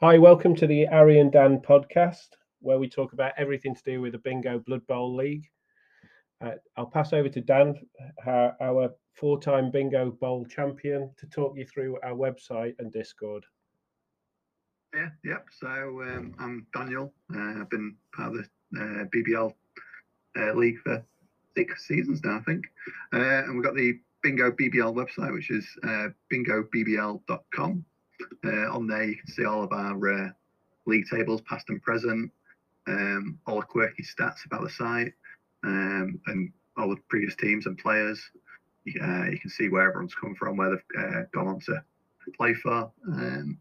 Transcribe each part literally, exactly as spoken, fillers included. Hi, welcome to the Ari and Dan podcast, where we talk about everything to do with the Bingo Blood Bowl League. Uh, I'll pass over to Dan, uh, our four-time Bingo Bowl champion, to talk you through our website and Discord. Yeah, yep. So um, I'm Daniel. Uh, I've been part of the uh, B B L uh, league for six seasons now, I think. Uh, and we've got the Bingo B B L website, which is uh, bingo b b l dot com. Uh, on there you can see all of our uh, league tables, past and present, um, all the quirky stats about the site, um, and all the previous teams and players. Uh, you can see where everyone's come from, where they've uh, gone on to play for. Um,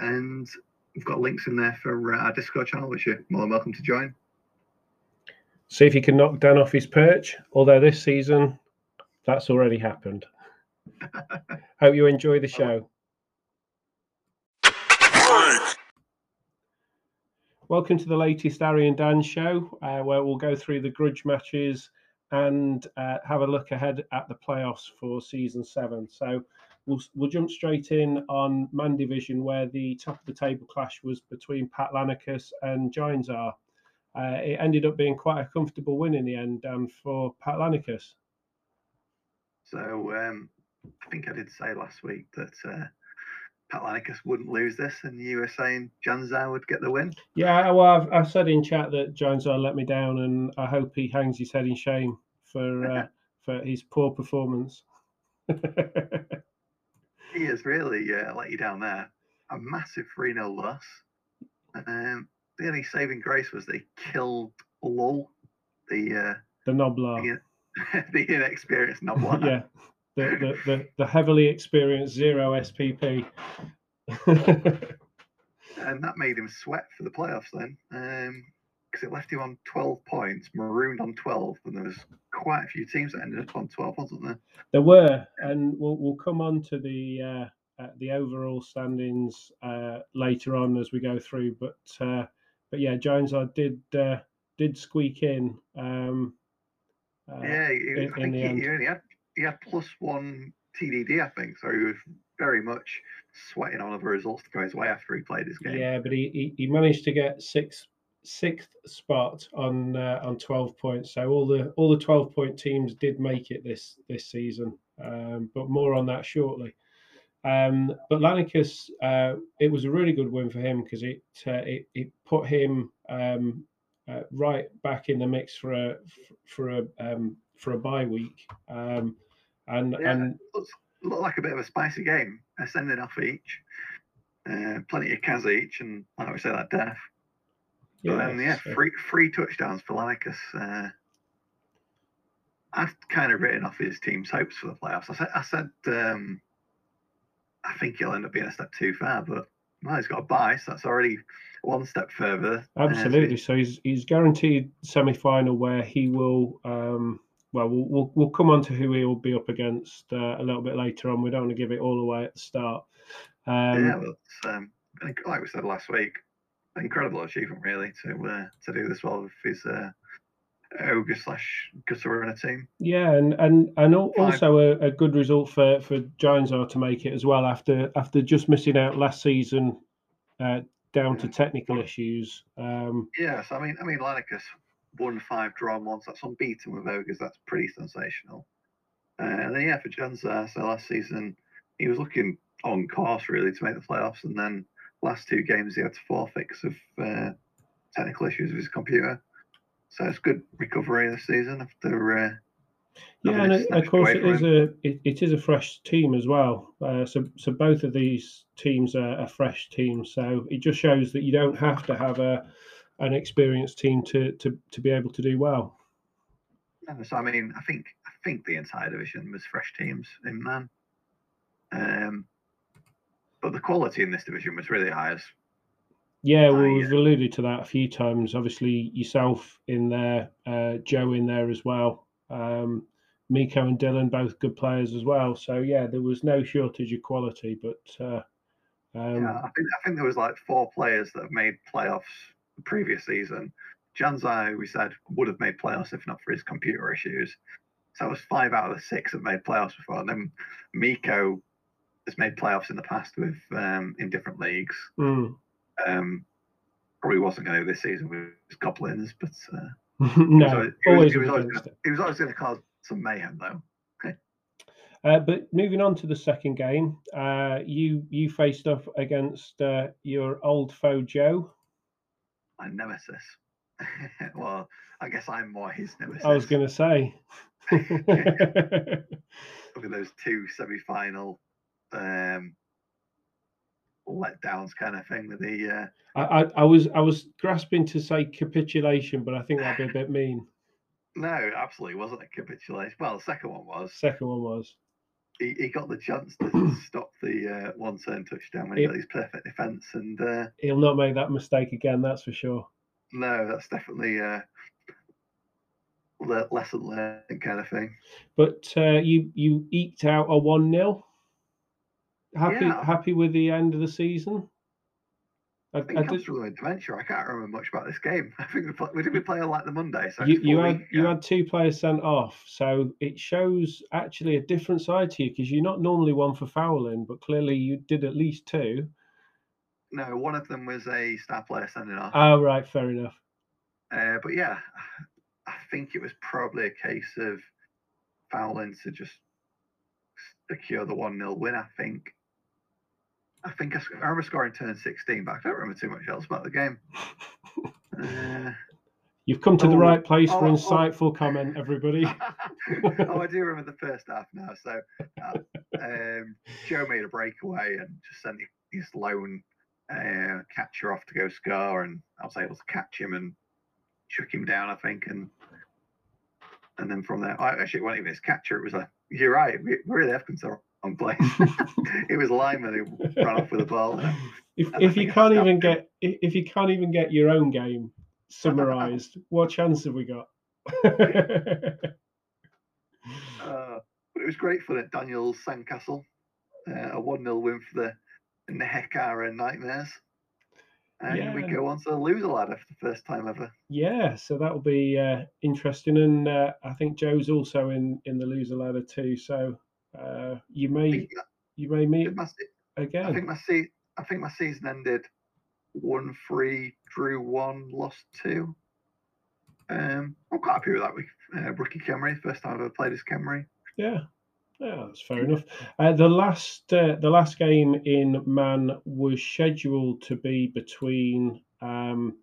and we've got links in there for our Discord channel, which you're more than welcome to join. See if you can knock Dan off his perch, although this season, that's already happened. Hope you enjoy the show. Welcome to the latest Ari and Dan show, uh, where we'll go through the grudge matches and uh, have a look ahead at the playoffs for season seven. So we'll we'll jump straight in on Man Division, where the top of the table clash was between Patlanicus and Giantsar. Uh, it ended up being quite a comfortable win in the end, Dan, for Patlanicus. So um, I think I did say last week that Uh... Patlanicus wouldn't lose this, and you were saying Janzar would get the win. Yeah, well, I've, I've said in chat that Janzar let me down, and I hope he hangs his head in shame for uh, for his poor performance. He has really uh, let you down there. A massive three nil loss. Um, the only saving grace was they killed Lul, the uh, the Noblar, the, the inexperienced Noblar. Yeah. The, the, the, the heavily experienced zero S P P. And that made him sweat for the playoffs then, because um, it left him on twelve points, marooned on twelve, and there was quite a few teams that ended up on twelve, wasn't there? There were, and we'll, we'll come on to the, uh, uh, the overall standings uh, later on as we go through, but uh, but yeah, Giantsar did, uh, did squeak in. Um, uh, yeah, he, in, I think in he, he only had He had plus one T D D, I think, so he was very much sweating all of the results to go his way after he played his game. Yeah, but he he, he managed to get sixth sixth spot on uh, on twelve points. So all the all the twelve point teams did make it this this season. Um, but more on that shortly. Um, but Patlanicus, uh, it was a really good win for him because it, uh, it it put him um, uh, right back in the mix for a for a um, for a bye week. Um, And yeah, and looks, looked like a bit of a spicy game, ascending off each, uh, plenty of Kaz each, and like I would say that death. But yeah, um, yeah so. three three touchdowns for Patlanicus. Uh, I've kind of written off his team's hopes for the playoffs. I said, I said, um, I think he'll end up being a step too far, but well, he's got a bye, so that's already one step further. Absolutely. Uh, so he's he's guaranteed semi-final where he will. Um, Well, well, we'll we'll come on to who he will be up against uh, a little bit later on. We don't want to give it all away at the start. Um, yeah, well, it's, um, like we said last week, an incredible achievement really to uh, to do this well with his uh, ogre slash Gusaurina team. Yeah, and and and also a, a good result for for Giantsar to make it as well after after just missing out last season uh, down yeah. to technical issues. Um, yes, yeah, so, I mean I mean Patlanicus. Won five, drawn once. That's unbeaten with ogres. That's pretty sensational. Uh, and then yeah, for Janzar, so last season he was looking on course really to make the playoffs, and then last two games he had to forfeit because of uh, technical issues with his computer. So it's good recovery this season after. Uh, yeah, and of course it is him. a it, it is a fresh team as well. Uh, so so both of these teams are, are fresh teams. So it just shows that you don't have to have a. an experienced team to, to to be able to do well. Yeah, so I mean, I think I think the entire division was fresh teams in man, um, but the quality in this division was really high. As yeah, well, we've alluded to that a few times. Obviously, yourself in there, uh, Joe in there as well, um, Miko and Dylan, both good players as well. So yeah, there was no shortage of quality. But uh, um, yeah, I think I think there was like four players that have made playoffs. Previous season, Janzar, we said, would have made playoffs if not for his computer issues. So that was five out of the six that made playoffs before. And then Miko has made playoffs in the past with um, in different leagues. Mm. Um, probably wasn't going to this season with Goblins, but uh, no, he was, was always going to cause some mayhem, though. Okay. Uh, but moving on to the second game, uh, you you faced off against uh, your old foe Joe. My nemesis. Well, I guess I'm more his nemesis. I was going to say. Look at those two semi-final um, letdowns, kind of thing. That the uh... I, I, I was I was grasping to say capitulation, but I think that'd be a bit mean. No, absolutely wasn't a capitulation. Well, the second one was. Second one was. He, he got the chance to stop the uh, one-turn touchdown when he it, got his perfect defence, and uh... he'll not make that mistake again. That's for sure. No, that's definitely uh, lesson learned kind of thing. But uh, you you eked out a one nil. Happy yeah. happy with the end of the season? I, I think I did... through adventure. I can't remember much about this game. I think we, play, we did we play like the Monday. So you you had ago. you had two players sent off, so it shows actually a different side to you because you're not normally one for fouling, but clearly you did at least two. No, one of them was a star player sending off. Oh, right, fair enough. Uh, but yeah, I think it was probably a case of fouling to just secure the one nil win, I think. I think I, I remember scoring turn sixteen, but I don't remember too much else about the game. uh, You've come to oh, the right place oh, for insightful oh. comment, everybody. Oh, I do remember the first half now. So uh, um, Joe made a breakaway and just sent his lone... Uh, catcher off to go score, and I was able to catch him and shook him down, I think, and and then from there, I, actually, it wasn't even his catcher. It was a you're right. We really have come to the wrong place. It was Lyman who ran off with the ball. And, if and if you can't even him. get if you can't even get your own game summarised, what chance have we got? uh, but it was great for that Daniel Sandcastle, uh, a one nil win for the. And the heck are in nightmares, and yeah. we go on to the loser ladder for the first time ever. Yeah, so that'll be uh, interesting, and uh, I think Joe's also in in the loser ladder too. So uh, you may you may meet my, again. I think my se I think my season ended one three, drew one, lost two. Um, I'm quite happy with that. Week. Uh, rookie Kemri, first time I've ever played as Kemri. Yeah. Yeah, that's fair enough. Uh, the last uh, the last game in Man was scheduled to be between um,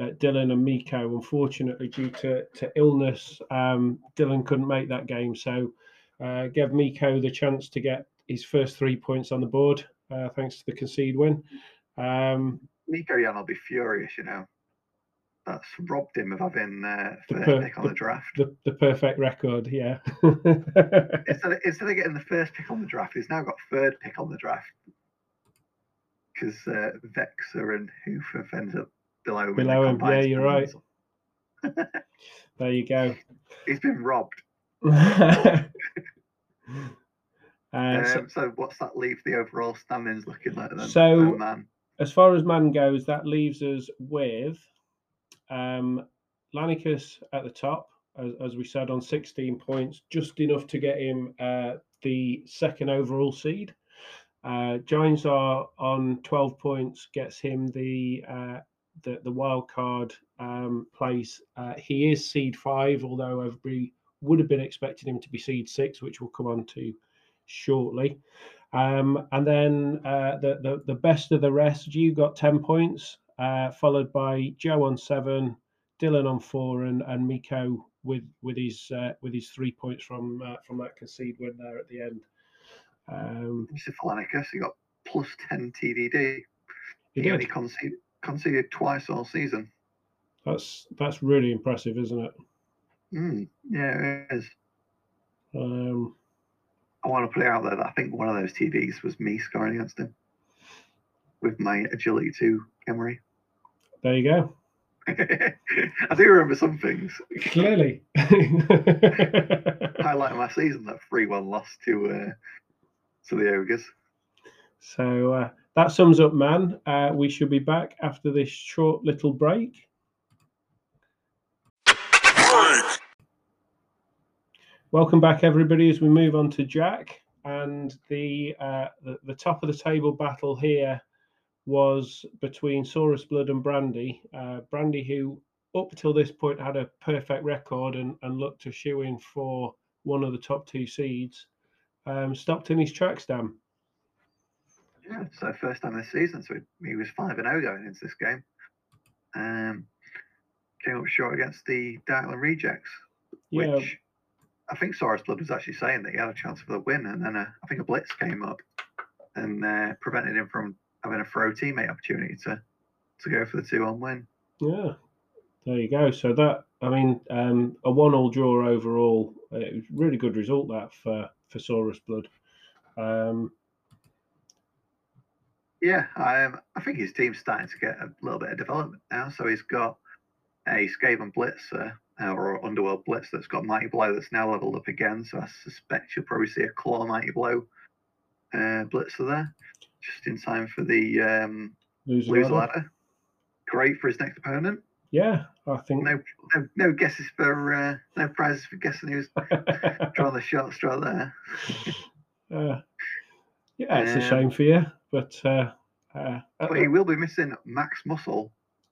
uh, Dylan and Miko. Unfortunately, due to, to illness, um, Dylan couldn't make that game. So uh, gave Miko the chance to get his first three points on the board, uh, thanks to the concede win. Um, Miko, yeah, I'll be furious, you know. That's robbed him of having uh, the first pick on the draft. The, the perfect record, yeah. instead, of, instead of getting the first pick on the draft, he's now got third pick on the draft. Because uh, Vexer and Hoof ends up below him. Below him, yeah, you're right. There you go. He's been robbed. uh, um, so, so what's that leave the overall standings looking like then? So, oh, man. As far as Man goes, that leaves us with... Um, Patlanicus at the top, as, as we said, on sixteen points, just enough to get him uh, the second overall seed. Uh, Giantsar on twelve points gets him the uh, the, the wild card um, place. Uh, he is seed five, although everybody would have been expecting him to be seed six, which we'll come on to shortly. Um, and then uh, the, the the best of the rest, you got ten points. Uh, followed by Joe on seven, Dylan on four, and and Miko with with his uh, with his three points from uh, from that concede win there at the end. Um, Mister Patlanicus, he got plus ten T D D. He, he only conceded, conceded twice all season. That's that's really impressive, isn't it? Mm, yeah, it is. Um, I want to put it out there that I think one of those T Ds was me scoring against him with my agility two. Emery. There you go. I do remember some things. Clearly. Highlight of my season, that three one loss to uh, to the Ogres. So uh, that sums up Man. Uh, we should be back after this short little break. Welcome back, everybody, as we move on to Jack. and the, uh, the the top of the table battle here was between Saurus Blood and Brandy. Uh, Brandy, who up till this point had a perfect record and, and looked to shoe in for one of the top two seeds, um, stopped in his tracks, Dan. Yeah, so first time this season, so he, he was five and zero going into this game. Um, came up short against the Dylan Rejects, which yeah. I think Saurus Blood was actually saying that he had a chance for the win, and then a, I think a blitz came up and uh, prevented him from having a throw teammate opportunity to to go for the two-on win. Yeah, there you go. So that, I mean, um, a one-all draw overall. It was a really good result that for for Saurus Blood. Um, Yeah, I, um, I think his team's starting to get a little bit of development now. So he's got a Skaven Blitzer uh, or Underworld Blitz that's got Mighty Blow that's now leveled up again. So I suspect you'll probably see a Claw Mighty Blow uh, Blitzer there just in time for the um, Loser ladder. ladder. Great for his next opponent. Yeah, I think. No no, no guesses for, uh, no prizes for guessing who's drawing the short straw there. uh, yeah, it's um, a shame for you. But, uh, uh, but he will be missing Max Muscle,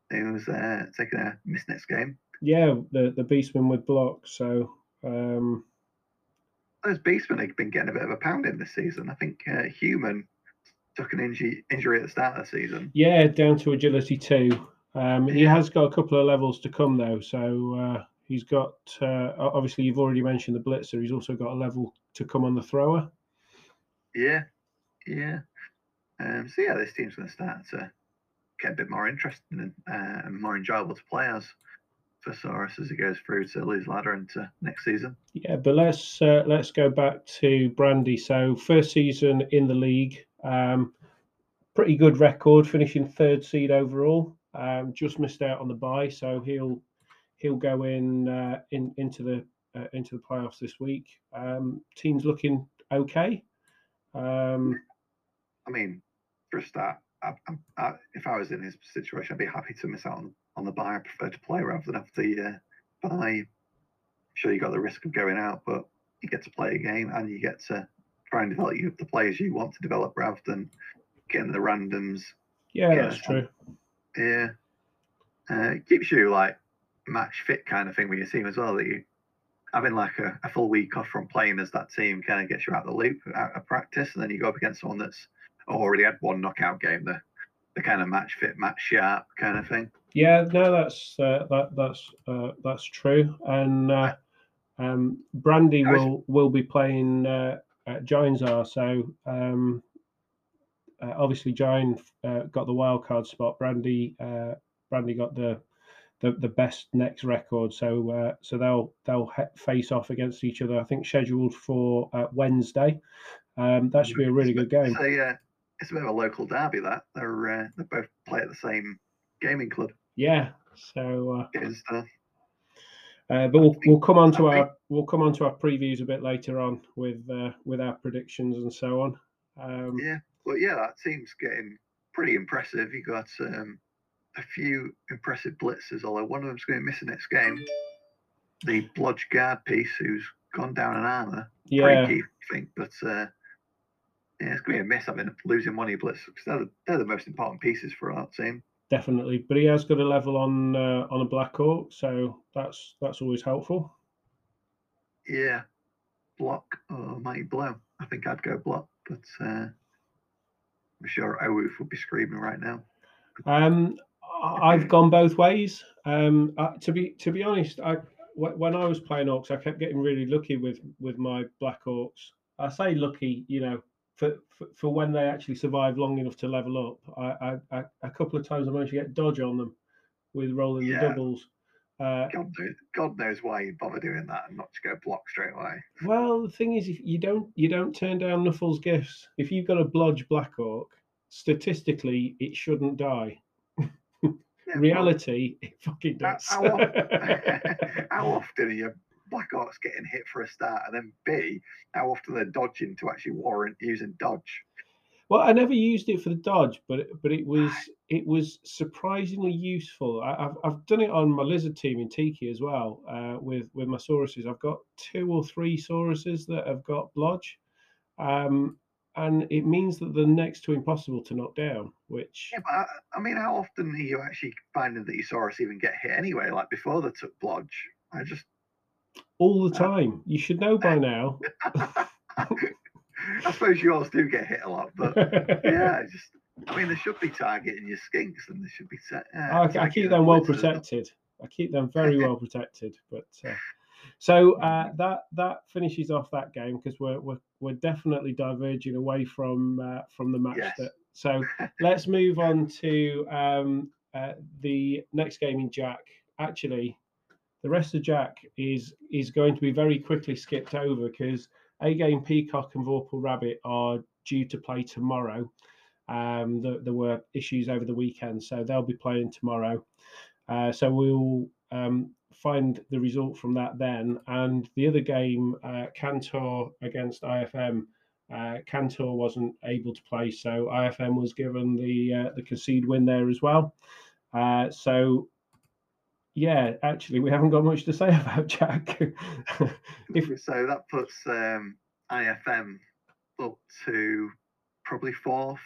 who's uh, taking a miss next game. Yeah, the, the Beastman with blocks. So um... those Beastmen have been getting a bit of a pounding this season. I think uh, Human took an injury, injury at the start of the season. Yeah, down to agility two. Um, yeah. He has got a couple of levels to come, though. So uh, he's got, uh, obviously, you've already mentioned the Blitzer. He's also got a level to come on the thrower. Yeah, yeah. Um, so yeah, this team's going to start to get a bit more interesting and, uh, and more enjoyable to play as for Saurus as he goes through to Lee's ladder into next season. Yeah, but let's uh, let's go back to Brandy. So first season in the league, um, pretty good record, finishing third seed overall. Um, just missed out on the bye, so he'll he'll go in uh, in into the uh, into the playoffs this week. Um, team's looking okay. Um, I mean. For a start, I, I, I, if I was in his situation, I'd be happy to miss out on, on the bye. I prefer to play rather than have the uh, bye. Sure, you got the risk of going out, but you get to play a game and you get to try and develop you, the players you want to develop rather than getting the randoms. Yeah, that's true. Yeah, uh, it keeps you like match fit kind of thing with your team as well. That you having like a, a full week off from playing as that team kind of gets you out of the loop, out of practice, and then you go up against someone that's already had one knockout game, the the kind of match fit, match sharp kind of thing. Yeah, no, that's uh, that that's uh, that's true. And uh, um, Brandy was... will will be playing uh, at Giantsar. So um, uh, obviously, Giant uh, got the wild card spot. Brandy uh, Brandy got the, the the best next record. So uh, so they'll they'll face off against each other. I think scheduled for uh, Wednesday. Um, that should be a really good game. So yeah. It's a bit of a local derby, that. They're uh, they both play at the same gaming club. Yeah. So. Uh, is, uh, uh, but we'll, think, we'll come on to I our think... we'll come on to our previews a bit later on with uh, with our predictions and so on. Um, yeah. Well, yeah, that team's getting pretty impressive. You got um, a few impressive blitzers, although one of them's going to miss the next game. The Blodge guard piece, who's gone down in armour. Yeah. Pretty key, I think, but. Uh, Yeah, it's going to be a miss, I mean, losing one of your blitzers because they're the, they're the most important pieces for our team. Definitely, but he has got a level on uh, on a Black Hawk, so that's that's always helpful. Yeah, block or mighty blow. I think I'd go block, but uh, I'm sure Ouse would be screaming right now. Um, I've gone both ways. Um, uh, to be to be honest, I when I was playing Orcs, I kept getting really lucky with with my Black Hawks. I say lucky, you know. For, for for when they actually survive long enough to level up, I, I, I a couple of times I managed to get dodge on them with rolling yeah. the doubles. Uh, God, knows, God knows why you bother doing that and not to go block straight away. Well, the thing is, if you don't you don't turn down Nuffle's gifts. If you've got a Blodge Black Orc, statistically it shouldn't die. Yeah, reality, well, it fucking does. How, how, often, how often are you? Black Orcs getting hit for a start, and then B, how often they're dodging to actually warrant using dodge. Well, I never used it for the dodge, but but it was it was surprisingly useful. I, I've I've done it on my lizard team in Tiki as well uh, with with my Sauruses. I've got two or three Sauruses that have got blodge, Um, and it means that they're next to impossible to knock down, which... Yeah, but, I, I mean, how often are you actually finding that Isaurus even get hit anyway, like before they took Blodge? I just... All the time. Uh, you should know by now. I suppose yours do get hit a lot, but yeah, just... I mean, they should be targeting your skinks, and they should be... Uh, I, I keep them well protected. I keep them very well protected. But uh, so uh, that that finishes off that game, because we're, we're we're definitely diverging away from uh, from the match. Yes. That, so let's move on to um, uh, the next game in Jack. Actually, the rest of Jack is is going to be very quickly skipped over, because A-Game Peacock and Vorpal Rabbit are due to play tomorrow. Um, there, there were issues over the weekend, so they'll be playing tomorrow. Uh, so we'll um, find the result from that then. And the other game, uh, Cantor against I F M, uh, Cantor wasn't able to play, so I F M was given the uh, the concede win there as well. Uh, so, yeah, actually, we haven't got much to say about Jack. if... So that puts um, I F M up to probably fourth.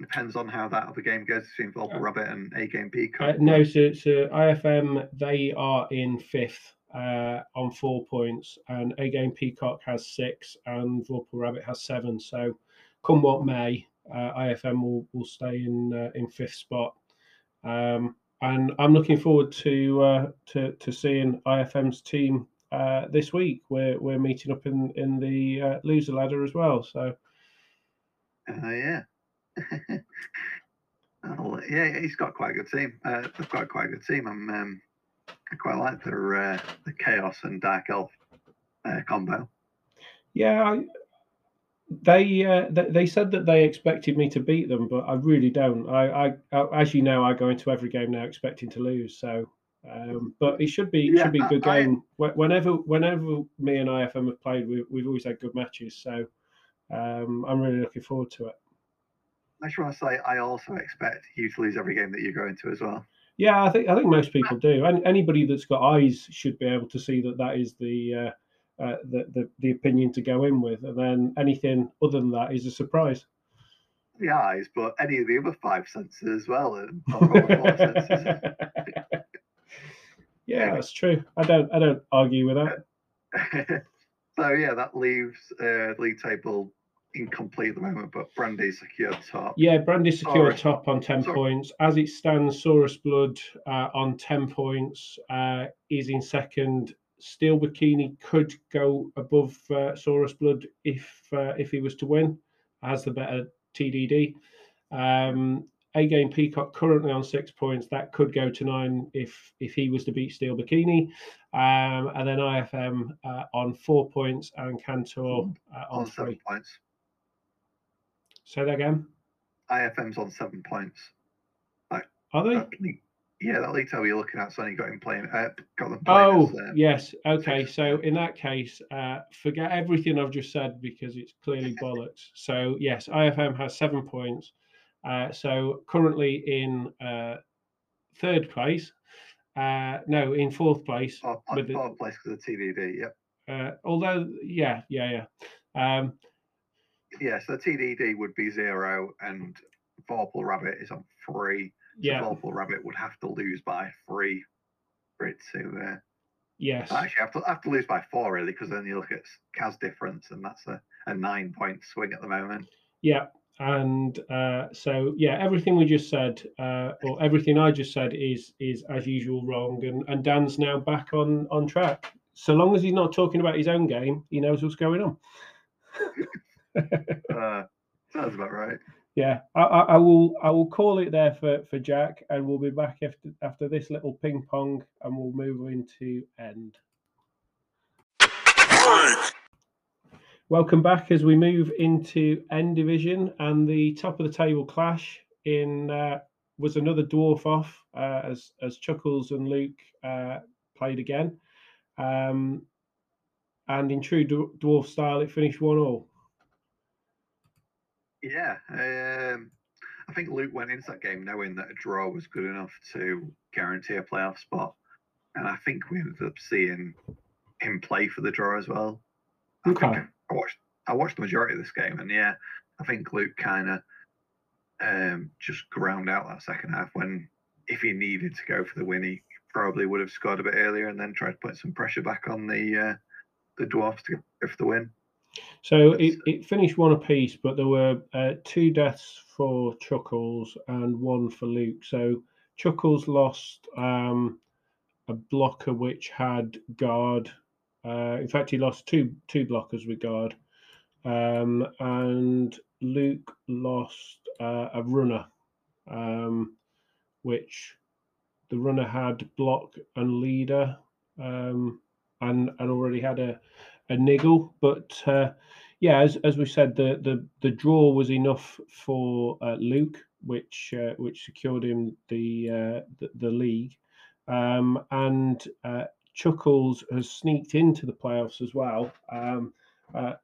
Depends on how that other game goes between Vorpal yeah. Rabbit and A-Game Peacock. Uh, no, so, so I F M, they are in fifth uh, on four points, and A-Game Peacock has six, and Vorpal Rabbit has seven. So, come what may, uh, I F M will, will stay in uh, in fifth spot. Um, and I'm looking forward to uh, to to seeing I F M's team uh, this week. We're we're meeting up in in the uh, loser ladder as well. So, uh, yeah. Well, yeah, he's got quite a good team. Uh, they've got quite a good team. I'm, um, I quite like their uh, the Chaos and Dark Elf uh, combo. Yeah, I, they uh, th they said that they expected me to beat them, but I really don't. I, I as you know, I go into every game now expecting to lose. So, um, but it should be it yeah, should be a good I, game. I, whenever whenever me and I F M have played, we, we've always had good matches. So, um, I'm really looking forward to it. I just want to say, I also expect you to lose every game that you go into as well. Yeah, I think I think most people do. And anybody that's got eyes should be able to see that that is the uh, uh, the, the the opinion to go in with, and then anything other than that is a surprise. The eyes, but any of the other five senses as well, and four senses. Yeah, that's true. I don't I don't argue with that. So yeah, that leaves uh, league table incomplete at the moment, but Brandy secured top. Yeah, Brandy secured Saurus. top on ten Saurus. points. As it stands, Saurus Blood uh, on ten points uh, is in second. Steel Bikini could go above uh, Saurus Blood if uh, if he was to win, as the better T D D. Um, A-Game Peacock currently on six points. That could go to nine if if he was to beat Steel Bikini. Um, and then I F M uh, on four points and Cantor uh, on three points. Say that again. I F M's on seven points. Like, are they? That league, yeah, that league table you're looking at, so only got him playing. Uh, got them playing oh, as, uh, yes. Okay, so in that case, uh, forget everything I've just said, because it's clearly bollocks. So yes, I F M has seven points. Uh, so currently in uh, third place. Uh, no, in fourth place. Fourth, fourth the, place because of T D D. Yep. Uh, although, yeah, yeah, yeah. Um, Yeah, so T D D would be zero, and Vorpal Rabbit is on three. So yeah, Vorpal Rabbit would have to lose by three for it to. Uh, yes, actually, I have to I have to lose by four really, because then you look at Kaz difference, and that's a, a nine point swing at the moment. Yeah, and uh, so yeah, everything we just said, uh, or everything I just said, is is as usual wrong, and and Dan's now back on on track. So long as he's not talking about his own game, he knows what's going on. uh, sounds about right. Yeah, I, I, I will. I will call it there for for Jack, and we'll be back after after this little ping pong, and we'll move into end. Welcome back as we move into end division, and the top of the table clash in uh, was another dwarf off uh, as as Chuckles and Luke uh, played again, um, and in true dwarf style, it finished one all. Yeah, um, I think Luke went into that game knowing that a draw was good enough to guarantee a playoff spot, and I think we ended up seeing him play for the draw as well. I, okay. I watched I watched the majority of this game, and yeah, I think Luke kind of um, just ground out that second half when, if he needed to go for the win, he probably would have scored a bit earlier and then tried to put some pressure back on the uh, the Dwarfs to go for the win. So it, it finished one apiece, but there were uh, two deaths for Chuckles and one for Luke. So Chuckles lost um, a blocker which had guard. Uh, in fact, he lost two two blockers with guard. Um, and Luke lost uh, a runner, um, which the runner had block and leader, um, and, and already had a, a niggle. But uh, yeah, as, as we said, the, the, the draw was enough for uh, Luke, which uh, which secured him the uh, the, the league, um, and uh, Chuckles has sneaked into the playoffs as well. Um, uh,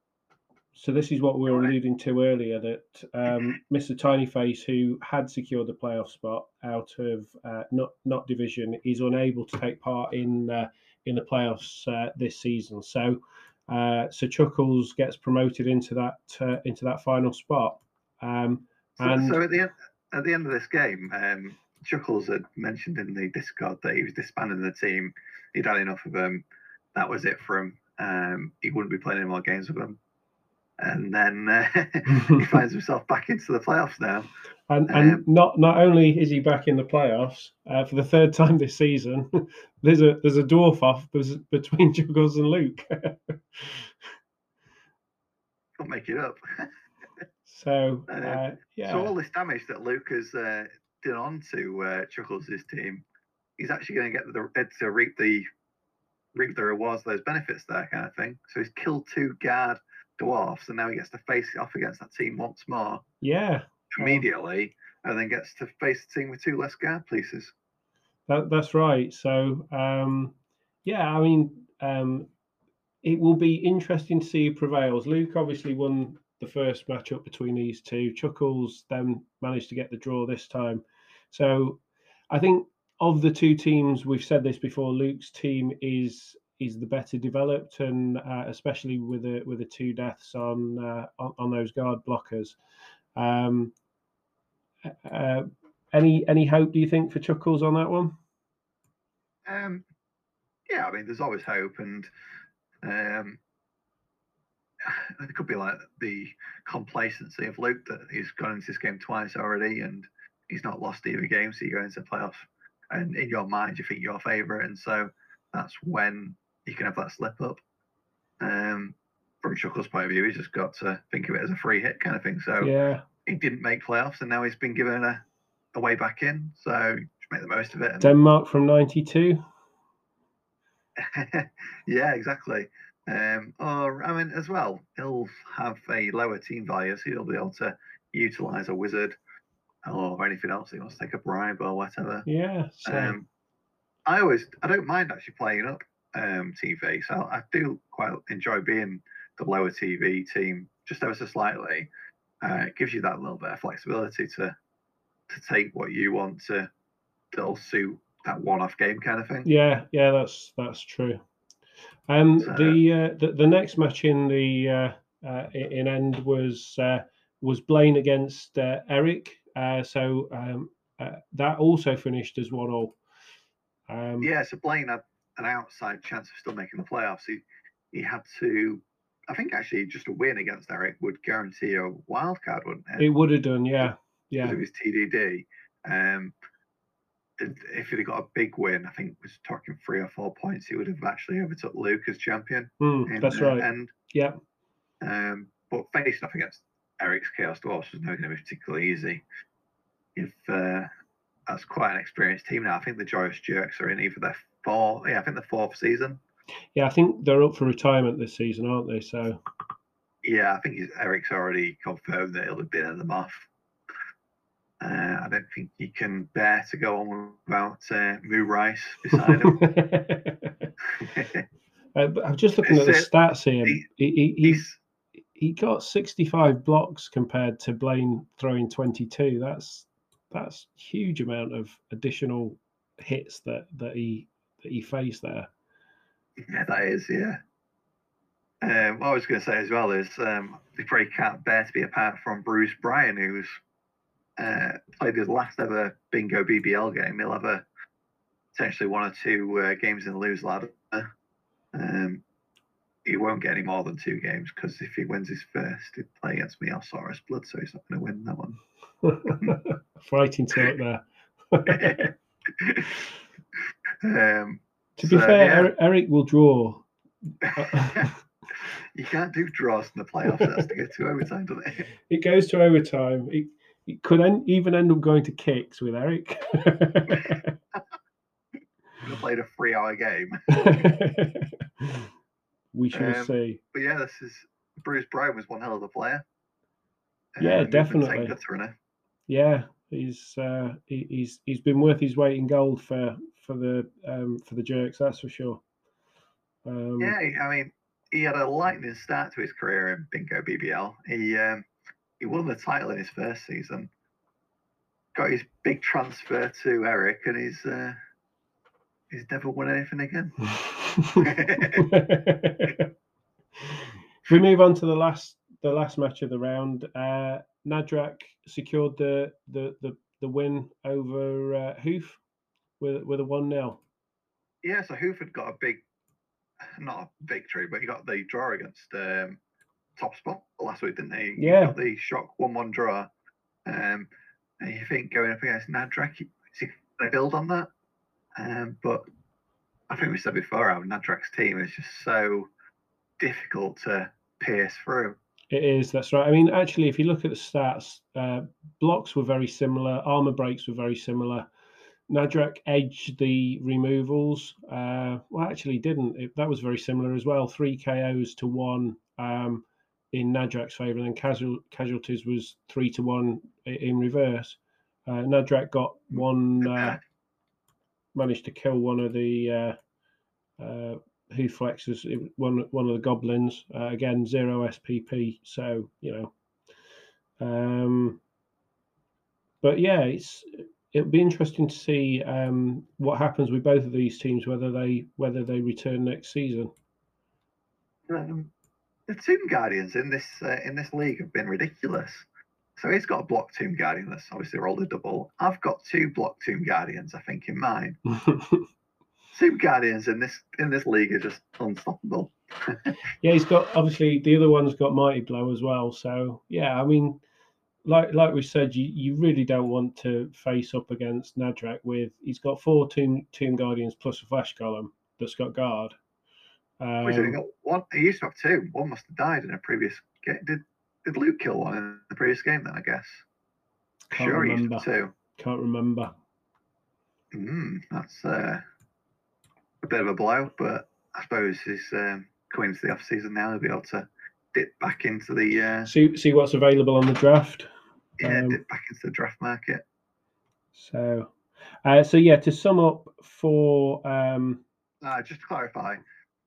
So this is what we were alluding to earlier, that um, Mister Tinyface, who had secured the playoff spot out of uh, not not division, is unable to take part in uh, in the playoffs uh, this season. So, uh, so Chuckles gets promoted into that uh, into that final spot. Um, and so, so at the end, at the end of this game, um, Chuckles had mentioned in the Discord that he was disbanding the team. He'd had enough of them. That was it for him. Um, he wouldn't be playing any more games with them. And then uh, he finds himself back into the playoffs now. And, and um, not not only is he back in the playoffs uh, for the third time this season, there's a there's a dwarf off between Juggles and Luke. Don't make it up. So uh, yeah. So all this damage that Luke has uh, done on to uh, Chuckles' team, he's actually going to get the to reap the reap the rewards, those benefits there kind of thing. So he's killed two guard Dwarfs, and now he gets to face it off against that team once more. Yeah, immediately, um, and then gets to face the team with two less guard pieces. That, that's right. So, um, yeah, I mean, um, it will be interesting to see who prevails. Luke obviously won the first matchup between these two. Chuckles then managed to get the draw this time. So, I think of the two teams, we've said this before, Luke's team is. is the better developed, and uh, especially with the with the two deaths on uh, on, on those guard blockers. Um, uh, any any hope, do you think, for Chuckles on that one? Um, yeah, I mean, there's always hope, and um, it could be like the complacency of Luke that he's gone into this game twice already, and he's not lost either game, so you go into the playoffs, and in your mind you think you're favourite, and so that's when you can have that slip up. Um, from Chuckles' point of view, he's just got to think of it as a free hit kind of thing. So yeah, he didn't make playoffs, and now he's been given a, a way back in. So just make the most of it. And Denmark from ninety-two. Yeah, exactly. Um, or I mean, as well, he'll have a lower team value, so he'll be able to utilise a wizard or anything else. He wants to take a bribe or whatever. Yeah. So. Um, I always, I don't mind actually playing up um, T V, so I do quite enjoy being the lower T V team, just ever so slightly. Uh, it gives you that little bit of flexibility to to take what you want to, that'll suit that one-off game kind of thing. Yeah, yeah, that's that's true. Um, so, the, uh, the the next match in the uh, uh, in end was uh, was Blaine against uh, Eric, uh, so um, uh, that also finished as one all. Um, yeah, so Blaine had an outside chance of still making the playoffs. He he had to, I think actually just a win against Eric would guarantee a wild card, wouldn't it? It would have done, yeah, yeah. Because it was T D D. Um, if he'd have got a big win, I think it was talking three or four points, he would have actually overtook Luke as champion. Mm, in, that's right. And yeah, um, but facing off against Eric's Chaos Dwarfs was not going to be particularly easy. If uh, That's quite an experienced team now. I think the Joyous Jerks are in either their fourth, yeah, I think the fourth season. Yeah, I think they're up for retirement this season, aren't they? So, yeah, I think Eric's already confirmed that he'll have been in them off. Uh, I don't think you can bear to go on without uh, Moo Rice beside him. uh, but I'm just looking at the stats here. He, he, he, he's, he got sixty-five blocks compared to Blaine throwing twenty-two. That's That's huge amount of additional hits that that he that he faced there. Yeah, that is, yeah. Um, what I was going to say as well is um, they probably can't bear to be apart from Bruce Bryan, who's uh, played his last ever Bingo B B L game. He'll have a, potentially one or two uh, games in the lose ladder. Um, he won't get any more than two games because if he wins his first, he'd play against me or Saurus Blood, so he's not going to win that one. Fighting to it there. um, to be so, fair, yeah. Eric, Eric will draw. You can't do draws in the playoffs. It has to get to overtime, doesn't it? It goes to overtime. It, it could end, even end up going to kicks with Eric. We played a three-hour game. We shall um, see. But yeah, this is Bruce Bryan was one hell of a player. Yeah, um, definitely. Yeah, he's uh, he, he's he's been worth his weight in gold for for the um, for the Jerks. That's for sure. Um, yeah, I mean, he had a lightning start to his career in Bingo B B L. He um, he won the title in his first season. Got his big transfer to Eric, and he's. Uh, He's never won anything again. If we move on to the last the last match of the round, uh, Nadrak secured the the the, the win over uh, Hoof with with a one nil. Yeah, so Hoof had got a big, not a victory, but he got the draw against um, Top Spot last week, didn't he? Yeah, he got the shock one one draw. Um, and you think going up against Nadrak, is he going to build on that? Um, but I think we said before, our Nadrak's team is just so difficult to pierce through. It is, that's right. I mean, actually, if you look at the stats, uh, blocks were very similar, armour breaks were very similar. Nadrak edged the removals. Uh, well, actually didn't. It, that was very similar as well. Three K Os to one um, in Nadrak's favour, and then casual, casualties was three to one in reverse. Uh, Nadrak got one... Uh, managed to kill one of the uh, uh, Hoof Flexes, one one of the goblins. Uh, again, zero S P P. So you know, um, but yeah, it's it'll be interesting to see um, what happens with both of these teams, whether they whether they return next season. Um, the Tomb Guardians in this uh, in this league have been ridiculous. So he's got a block Tomb Guardian that's obviously rolled a double. I've got two block Tomb Guardians, I think, in mine. Tomb Guardians in this in this league are just unstoppable. Yeah, he's got obviously the other one's got Mighty Blow as well. So yeah, I mean, like like we said, you, you really don't want to face up against Nadrak with he's got four Tomb Tomb Guardians plus a Flash Column that's got guard. Um, he's only got one. He used to have two. One must have died in a previous game. Did Did Luke kill one in the previous game then, I guess? Can't sure remember. He used to. Can't remember. Mm, that's uh, a bit of a blow, but I suppose he's um, coming into the off-season now. He'll be able to dip back into the... Uh, see, see what's available on the draft. Yeah, um, dip back into the draft market. So, uh, so yeah, to sum up for... Um, uh, just to clarify,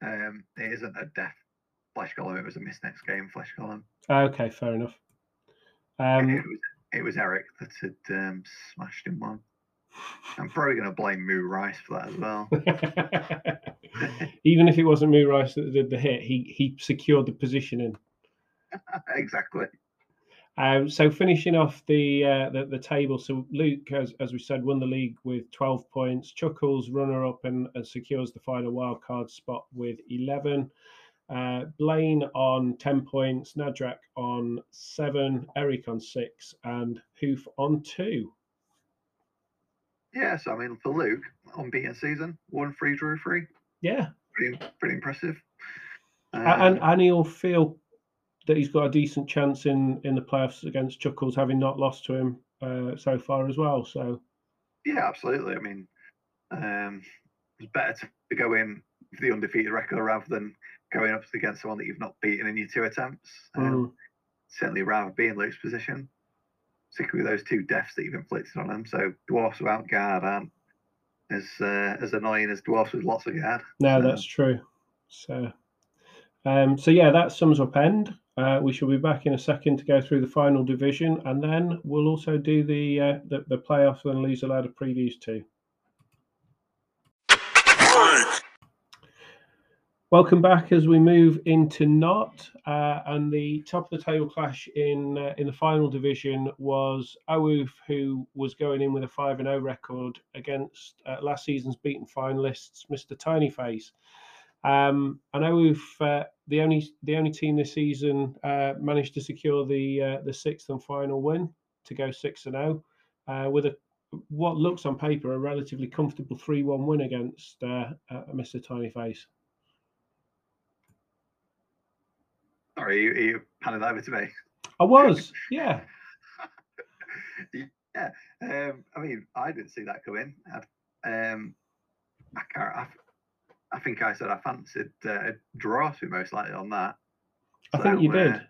um, it isn't a death Flash Column. It was a miss next game Flash Column. Okay, fair enough. Um, it, was, it was Eric that had um, smashed him one. I'm probably going to blame Moo Rice for that as well. Even if it wasn't Moo Rice that did the hit, he he secured the positioning. Exactly. Um, so finishing off the, uh, the the table, so Luke, as as we said, won the league with twelve points. Chuckles runner up and, and secures the final wild card spot with eleven. Uh, Blaine on ten points, Nadrak on seven, Eric on six, and Hoof on two. Yeah, so I mean, for Luke, unbeaten season, one free, drew free. Yeah. Pretty, pretty impressive. Um, and, and he'll feel that he's got a decent chance in, in the playoffs against Chuckles, having not lost to him uh, so far as well. So. Yeah, absolutely. I mean, um, it's better to go in for the undefeated record rather than going up against someone that you've not beaten in your two attempts. Um, mm. Certainly rather be in Luke's position, particularly with those two deaths that you've inflicted on him. So dwarfs without guard aren't as, uh, as annoying as dwarfs with lots of guard. No, so. That's true. So, um, so yeah, that sums up end. Uh, we shall be back in a second to go through the final division, and then we'll also do the uh, the, the playoffs and loser ladder previews too. Welcome back as we move into Knot, uh, and the top of the table clash in uh, in the final division was Ouse, who was going in with a five and oh record against uh, last season's beaten finalists, Mister Tinyface. Um, and Ouse, uh, the only the only team this season, uh, managed to secure the uh, the sixth and final win to go six and oh uh, with a what looks on paper a relatively comfortable three one win against uh, uh, Mister Tinyface. Sorry, are you, are you handing over to me? I was, yeah. yeah, um, I mean, I didn't see that coming. Um, I can't. I, I think I said I fancied uh, a draw to most likely on that. I so, think you uh, did.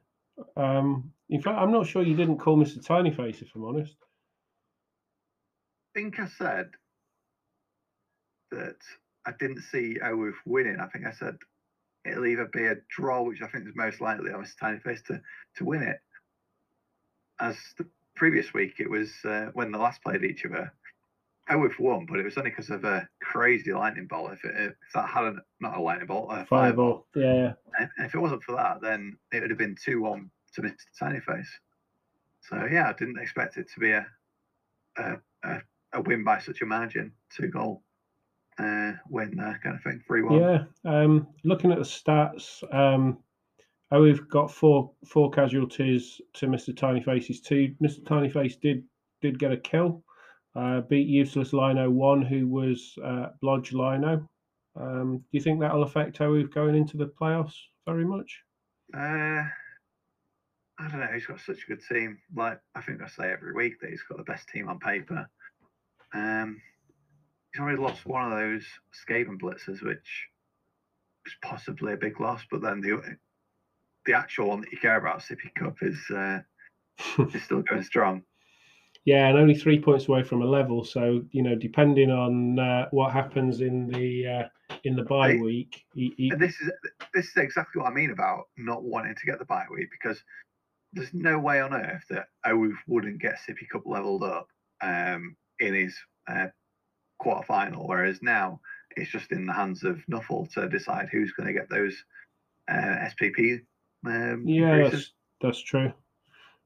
Um, in fact, I'm not sure you didn't call Mister Tinyface, if I'm honest. I think I said that I didn't see Ouse winning. I think I said it'll either be a draw, which I think is most likely on Mister Tinyface to, to win it. As the previous week, it was uh, when the last played each other. Ouse won, but it was only because of a crazy lightning bolt. If, it, if that hadn't, not a lightning bolt, a fireball. Fire yeah. And, and if it wasn't for that, then it would have been two one to Mister Tinyface. So, yeah, I didn't expect it to be a, a, a, a win by such a margin, two goal. Uh, win that kind of thing, three one. Yeah, um, looking at the stats, um, Ouse got four four casualties to Mister Tinyface's two. Mister Tinyface did did get a kill, uh, beat Useless Lino one, who was uh, Blodge Lino. Um, do you think that'll affect Ouse going into the playoffs very much? Uh, I don't know. He's got such a good team. Like I think I say every week that he's got the best team on paper. Um. He's already lost one of those Skaven blitzers, which is possibly a big loss. But then the the actual one that you care about, Sippy Cup, is uh, is still going strong. Yeah, and only three points away from a level. So you know, depending on uh, what happens in the uh, in the bye I, week, he, he... this is this is exactly what I mean about not wanting to get the bye week, because there's no way on earth that Ouse wouldn't get Sippy Cup leveled up um, in his. Uh, quarterfinal, whereas now it's just in the hands of Nuffle to decide who's going to get those uh, S P P. Um, yeah, that's, that's true.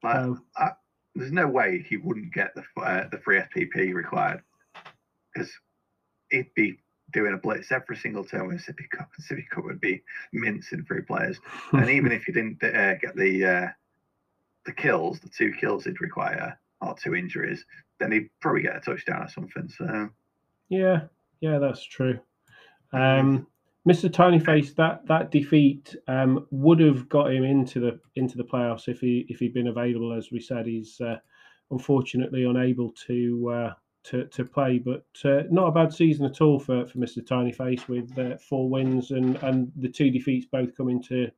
Like, um, I, there's no way he wouldn't get the uh, the free S P P required, because he'd be doing a blitz every single turn with Sippy Cup, and Sippy Cup would be mincing through players. And even if he didn't uh, get the uh, the kills, the two kills he'd require, or two injuries, then he'd probably get a touchdown or something. So. Yeah, yeah, that's true. Um, Mister Tinyface, that that defeat um, would have got him into the into the playoffs if he if he'd been available. As we said, he's uh, unfortunately unable to uh, to to play. But uh, not a bad season at all for, for Mister Tinyface, with uh, four wins and, and the two defeats both coming to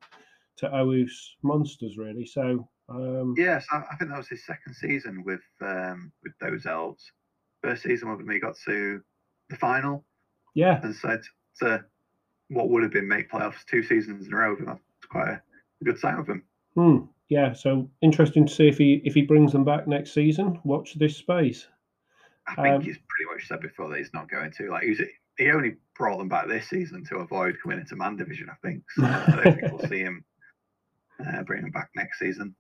to Ouse Monsters, really. So um, yes, I, I think that was his second season with um, with those elves. First season when we got to the final, yeah, and said to what would have been make playoffs two seasons in a row. That's quite a good sign of him. Hmm. Yeah, so interesting to see if he if he brings them back next season. Watch this space. I think um, he's pretty much said before that he's not going to. Like he's, he only brought them back this season to avoid coming into man division. I think. So I don't think we'll see him uh, bring them back next season.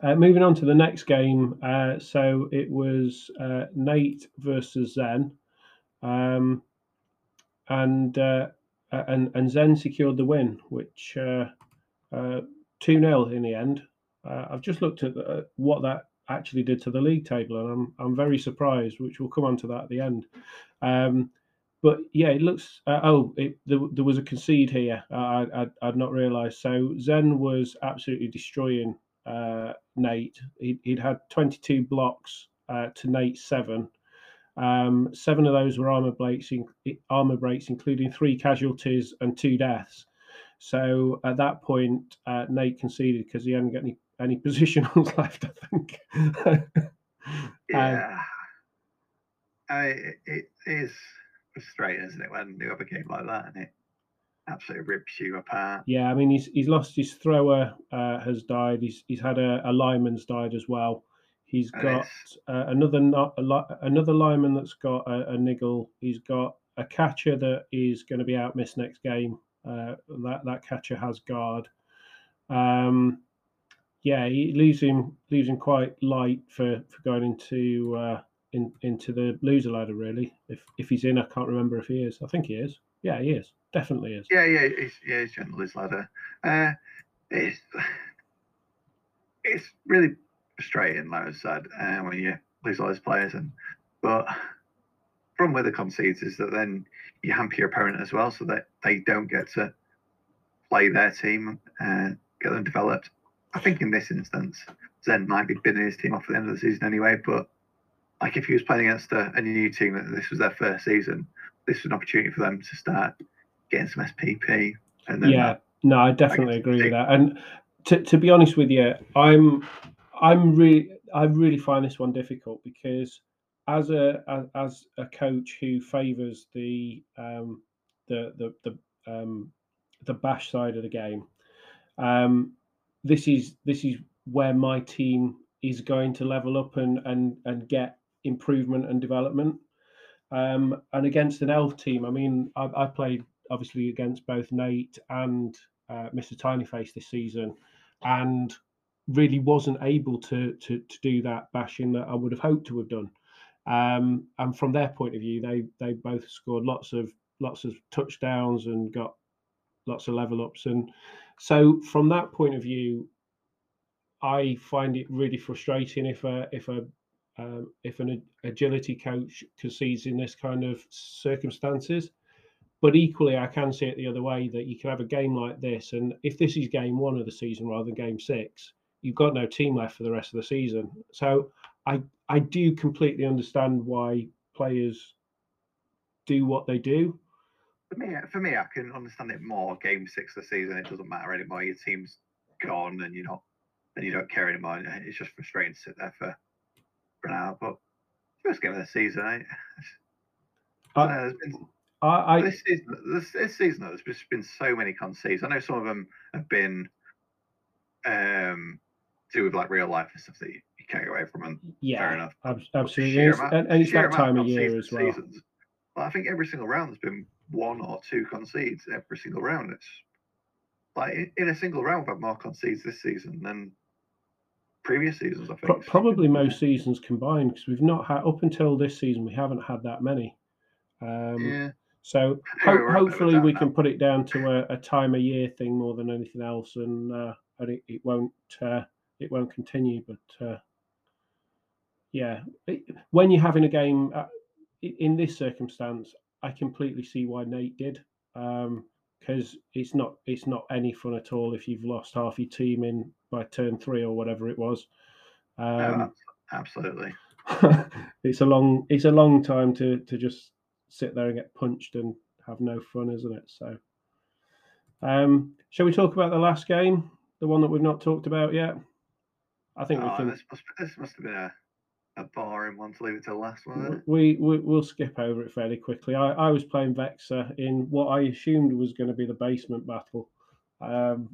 Uh, moving on to the next game, uh, so it was uh, Nate versus Zen, um, and uh, and and Zen secured the win, which uh, uh, two nil in the end. Uh, I've just looked at the, what that actually did to the league table, and I'm I'm very surprised, which we'll come on to that at the end. Um, but yeah, it looks. Uh, oh, it, there, there was a concede here. I, I I'd not realised. So Zen was absolutely destroying. Uh, Nate, he'd, he'd had twenty-two blocks uh, to Nate's seven. Um, seven of those were armor breaks, in, armor breaks, including three casualties and two deaths. So at that point, uh, Nate conceded because he hadn't got any any positionals left. I think. yeah, um, I, it is frustrating, isn't it, when you have a game like that, and it. Absolutely rips you apart. Yeah, I mean, he's he's lost his thrower, uh, has died. He's he's had a, a lineman's died as well. He's and got uh, another not a, another lineman that's got a, a niggle. He's got a catcher that is going to be out missed next game Uh, that that catcher has guard. Um, yeah, he leaves him leaves him quite light for, for going into uh, in, into the loser ladder. Really, if if he's in, I can't remember if he is. I think he is. Yeah, he is. Definitely is. Yeah, yeah, he's yeah he's in the loser ladder. Uh, it's it's really frustrating, like I said, uh, when you lose all those players, and but. Problem with the concedes is that then you hamper your opponent as well, so that they don't get to play their team and get them developed. I think in this instance, Zen might be bidding his team off at the end of the season anyway. But like if he was playing against a, a new team that this was their first season, this was an opportunity for them to start getting some S P P. And then yeah, that, no, I definitely agree with that. And to to be honest with you, I'm I'm really I really find this one difficult because. As a as a coach who favours the um, the the the, um, the bash side of the game, um, this is this is where my team is going to level up and and and get improvement and development. Um, and against an elf team, I mean, I, I played obviously against both Nate and uh, Mister Tinyface this season, and really wasn't able to to to do that bashing that I would have hoped to have done. Um, and from their point of view, they they both scored lots of lots of touchdowns and got lots of level ups. And so from that point of view, I find it really frustrating if a if a um, if an agility coach concedes in this kind of circumstances. But equally, I can see it the other way, that you can have a game like this, and if this is game one of the season rather than game six, you've got no team left for the rest of the season. So I. I do completely understand why players do what they do. For me, for me, I can understand it more. Game six of the season, it doesn't matter anymore. Your team's gone, and you're not, and you don't care anymore. It's just frustrating to sit there for, for an hour. But first game of the season, I, I, I, there's been, I, I this season, this, this season, there's just been so many concedes. I know some of them have been, um, to do with like real life and stuff that you, you can't get away from them. Yeah, fair enough. Ab- absolutely. Amount, and, and it's that time of year as well. Seasons. But I think every single round there's been one or two concedes every single round. It's like in a single round we've had more concedes this season than previous seasons, I think. Pro- probably most seasons combined, because we've not had, up until this season, we haven't had that many. Um, yeah. So ho- hopefully we now. can put it down to a, a time of year thing more than anything else, and, uh, and it, it won't... Uh, It won't continue, but uh, yeah, it, when you're having a game uh, in this circumstance, I completely see why Nate did, because um, it's not it's not any fun at all if you've lost half your team in by turn three or whatever it was. Um, oh, absolutely, it's a long it's a long time to to just sit there and get punched and have no fun, isn't it? So, um, shall we talk about the last game, the one that we've not talked about yet? I think oh, we can. This must, this must have been a, a boring one to leave it till last one. We, we we'll skip over it fairly quickly. I, I was playing Vexer in what I assumed was going to be the basement battle, um,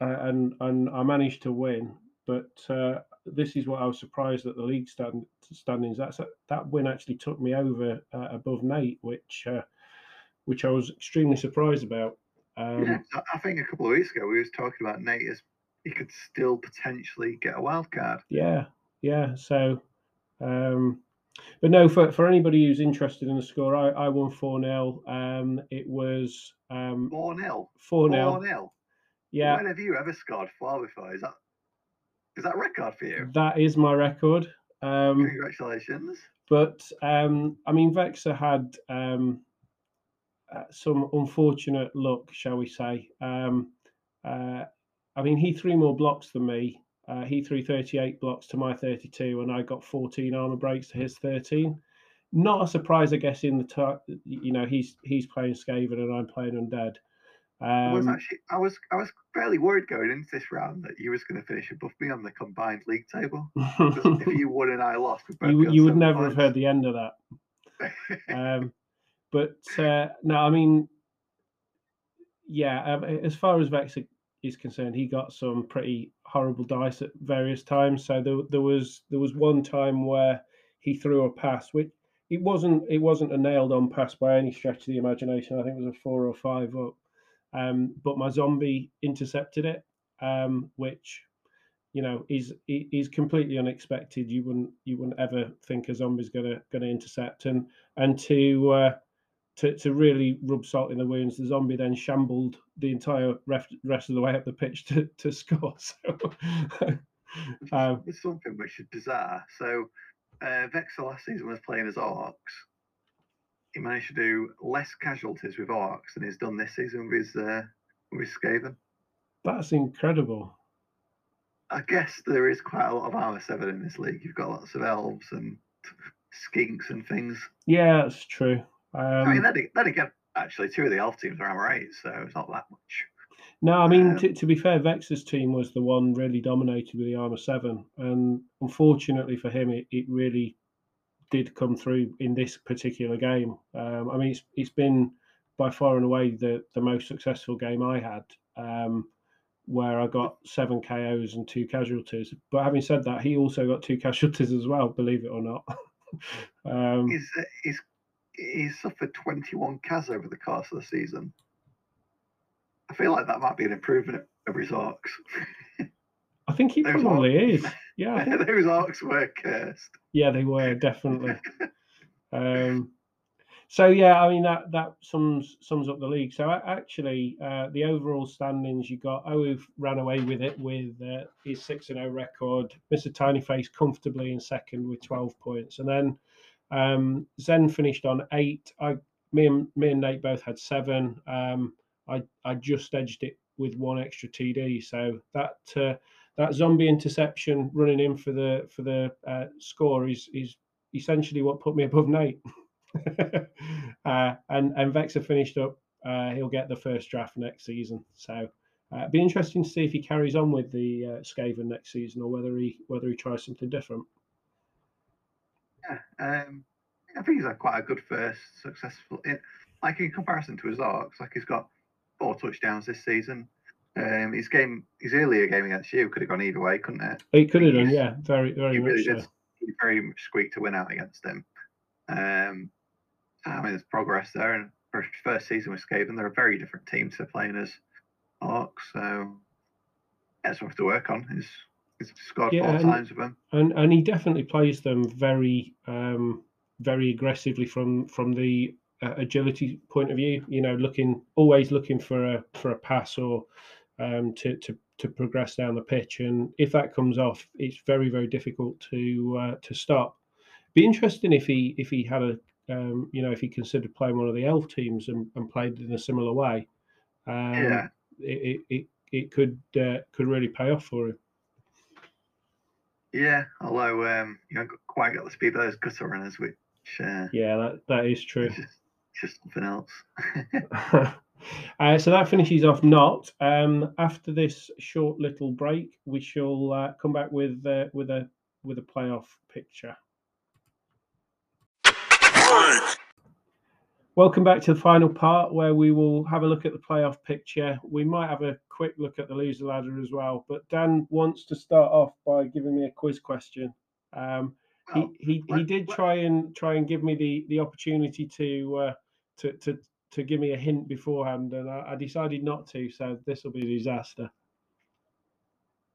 and and I managed to win. But uh, this is what I was surprised at the league stand, standings. That's a, that win actually took me over uh, above Nate, which uh, which I was extremely surprised about. Um, yeah, I think a couple of weeks ago we was talking about Nate as. He could still potentially get a wild card. Yeah, yeah. So, um, but no, for, for anybody who's interested in the score, I, I won four nil. Um, it was um, four nil. four nil. Yeah. When have you ever scored four before? Is that is that a record for you? That is my record. Um, Congratulations. But um, I mean, Vexer had um, uh, some unfortunate luck, shall we say? Um, uh, I mean, he threw more blocks than me. Uh, he threw thirty-eight blocks to my thirty-two, and I got fourteen armor breaks to his thirteen. Not a surprise, I guess. In the t- you know, he's he's playing Skaven and I'm playing Undead. Um, I was actually, I was, I was fairly worried going into this round that you was going to finish above me on the combined league table. If you won and I lost, we'd both you, you would never points. have heard the end of that. um, but uh, no, I mean, yeah. Um, as far as Vexer is concerned, he got some pretty horrible dice at various times. So there, there was there was one time where he threw a pass, which it wasn't it wasn't a nailed on pass by any stretch of the imagination. I think it was a four or five up, um, but my zombie intercepted it, um, which, you know, is is completely unexpected. You wouldn't you wouldn't ever think a zombie's gonna gonna intercept, and and to uh, to to really rub salt in the wounds, the zombie then shambled the entire ref, rest of the way up the pitch to to score. So it's um, something which is bizarre. So uh, Vexer last season was playing as orcs. He managed to do less casualties with orcs than he's done this season with his, uh, with Skaven. That's incredible. I guess there is quite a lot of hour seven in this league. You've got lots of elves and skinks and things. Yeah, that's true. Um, I mean, then, then again, actually, two of the elf teams are armor eight, so it's not that much. No, I mean, um, to, to be fair, Vexer's team was the one really dominated with the armor seven, and unfortunately for him, it, it really did come through in this particular game. Um, I mean, it's it's been by far and away the the most successful game I had. Um, where I got seven K Os and two casualties. But having said that, he also got two casualties as well, believe it or not. um, he's, he's, he's suffered twenty-one K As over the course of the season. I feel like that might be an improvement over his orcs. I think he those probably orcs. Is. Yeah, those orcs were cursed. Yeah, they were, definitely. um, so, yeah, I mean, that, that sums sums up the league. So, actually, uh, the overall standings, you got Ouse ran away with it with uh, his six and oh record. Mister Tinyface comfortably in second with twelve points. And then um, Zen finished on eight. I, me, and, me and Nate both had seven. Um, I, I just edged it with one extra T D. So, that uh, that zombie interception running in for the for the uh, score is is essentially what put me above Nate. uh, and, and Vexer finished up. Uh, he'll get the first draft next season. So uh, it'd be interesting to see if he carries on with the uh, Skaven next season or whether he whether he tries something different. Yeah, um, I think he's had quite a good first successful. It, like in comparison to his orcs, like he's got four touchdowns this season. Um, his game, his earlier game against you could have gone either way, couldn't it? It could have done, yeah, very very much. Really so. Did, he very much squeaked a win out against him. Um, I mean, there's progress there, and for first season with Skaven, they're a very different team to playing as Orcs, so that's what we have to work on. He's, he's scored yeah, four and, times with them, and and he definitely plays them very, um, very aggressively from from the uh, agility point of view. You know, looking always looking for a for a pass or um, to to to progress down the pitch, and if that comes off, it's very very difficult to uh, to stop. Be interesting if he if he had a um, you know, if he considered playing one of the elf teams and, and played in a similar way. Um, yeah, it it it could uh, could really pay off for him. Yeah, although um, you haven't quite got the speed of those gutter runners, which uh, yeah, that that is true. It's just, just something else. uh, so that finishes off Not. Um, after this short little break, we shall uh, come back with uh, with a with a playoff picture. Welcome back to the final part where we will have a look at the playoff picture. We might have a quick look at the loser ladder as well, but Dan wants to start off by giving me a quiz question. Um, well, he, he he did try and try and give me the, the opportunity to, uh, to to to give me a hint beforehand, and I, I decided not to, so this will be a disaster.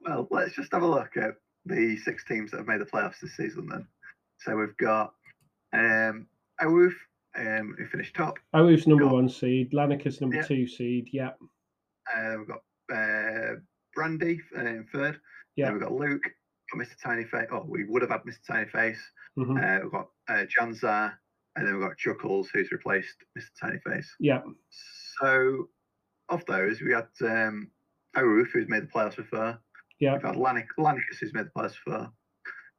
Well, let's just have a look at the six teams that have made the playoffs this season then. So we've got um Ouse, um, who finished top. Ouse's number got, one seed. Lanika's number yeah. two seed. Yeah. Uh, we've got uh, Brandy in uh, third. Yeah. Then we've got Luke. Got Mister Tinyface. Oh, we would have had Mister Tinyface. Mm-hmm. uh, we've got uh, Janzar, and then we've got Chuckles, who's replaced Mister Tinyface. Yeah. So of those, we had um, Ouse, who's made the playoffs before. Yeah. We've had Lanika's, who's made the playoffs before.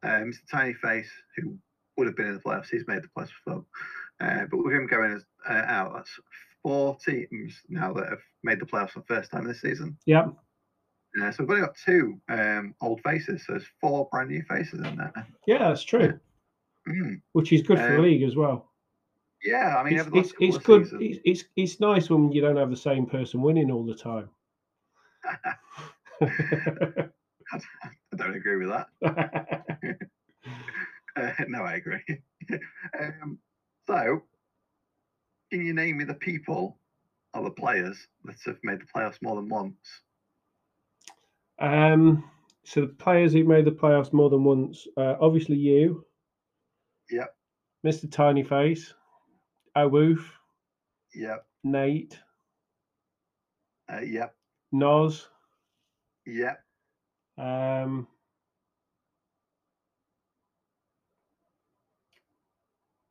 Uh, Mister Tinyface, who would have been in the playoffs. He's made the playoffs before, uh, but with him going as, uh, out, that's four teams now that have made the playoffs for the first time this season. Yeah. Uh, so we've only got two um, old faces. So there's four brand new faces in there. Yeah, that's true. Mm. Which is good um, for the league as well. Yeah, I mean, it's, it's, it's good. Seasons, it's, it's it's nice when you don't have the same person winning all the time. I don't agree with that. Uh, no, I agree. um, so, can you name me the people or the players that competitors have made the playoffs more than once? Um, so the players who made the playoffs more than once, uh, obviously you. Yep. Mister Tinyface. Awoof. Yep. Nate. Uh, yep. Noz. Yep. Um.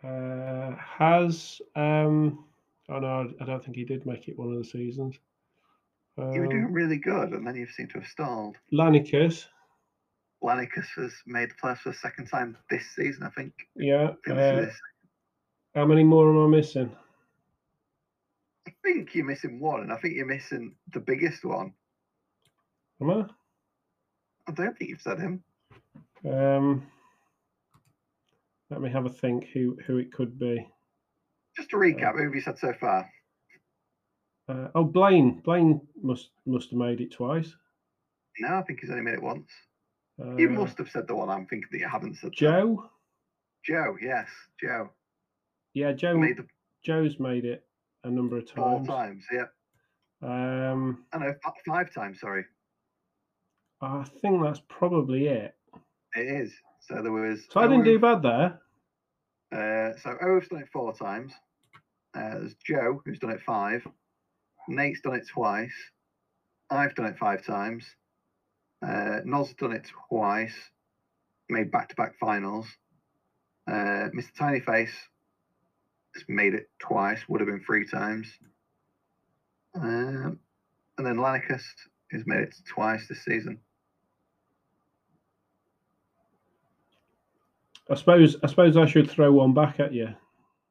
Uh, has um. Oh no, I don't think he did make it one of the seasons. Um, you were doing really good, and then you seem to have stalled. Patlanicus. Patlanicus has made the playoffs for the second time this season, I think. Yeah. Uh, how many more am I missing? I think you're missing one, and I think you're missing the biggest one. Am I? I don't think you've said him. Um, let me have a think who, who it could be. Just to recap, uh, who have you said so far? Uh, oh, Blaine. Blaine must must have made it twice. No, I think he's only made it once. Uh, you must have said the one I'm thinking that you haven't said. Joe? That. Joe, yes, Joe. Yeah, Joe. Made the... Joe's made it a number of times. Four times, yeah. Um, I know, five times, sorry. I think that's probably it. It is. So there was... So Ouf. I didn't do bad there. Uh, so Ouf's done it four times. Uh, there's Joe, who's done it five. Nate's done it twice. I've done it five times. Uh, Noz's done it twice. Made back-to-back finals. Uh, Mister Tinyface has made it twice. Would have been three times. Um, and then Patlanicus has made it twice this season. I suppose I suppose I should throw one back at you. I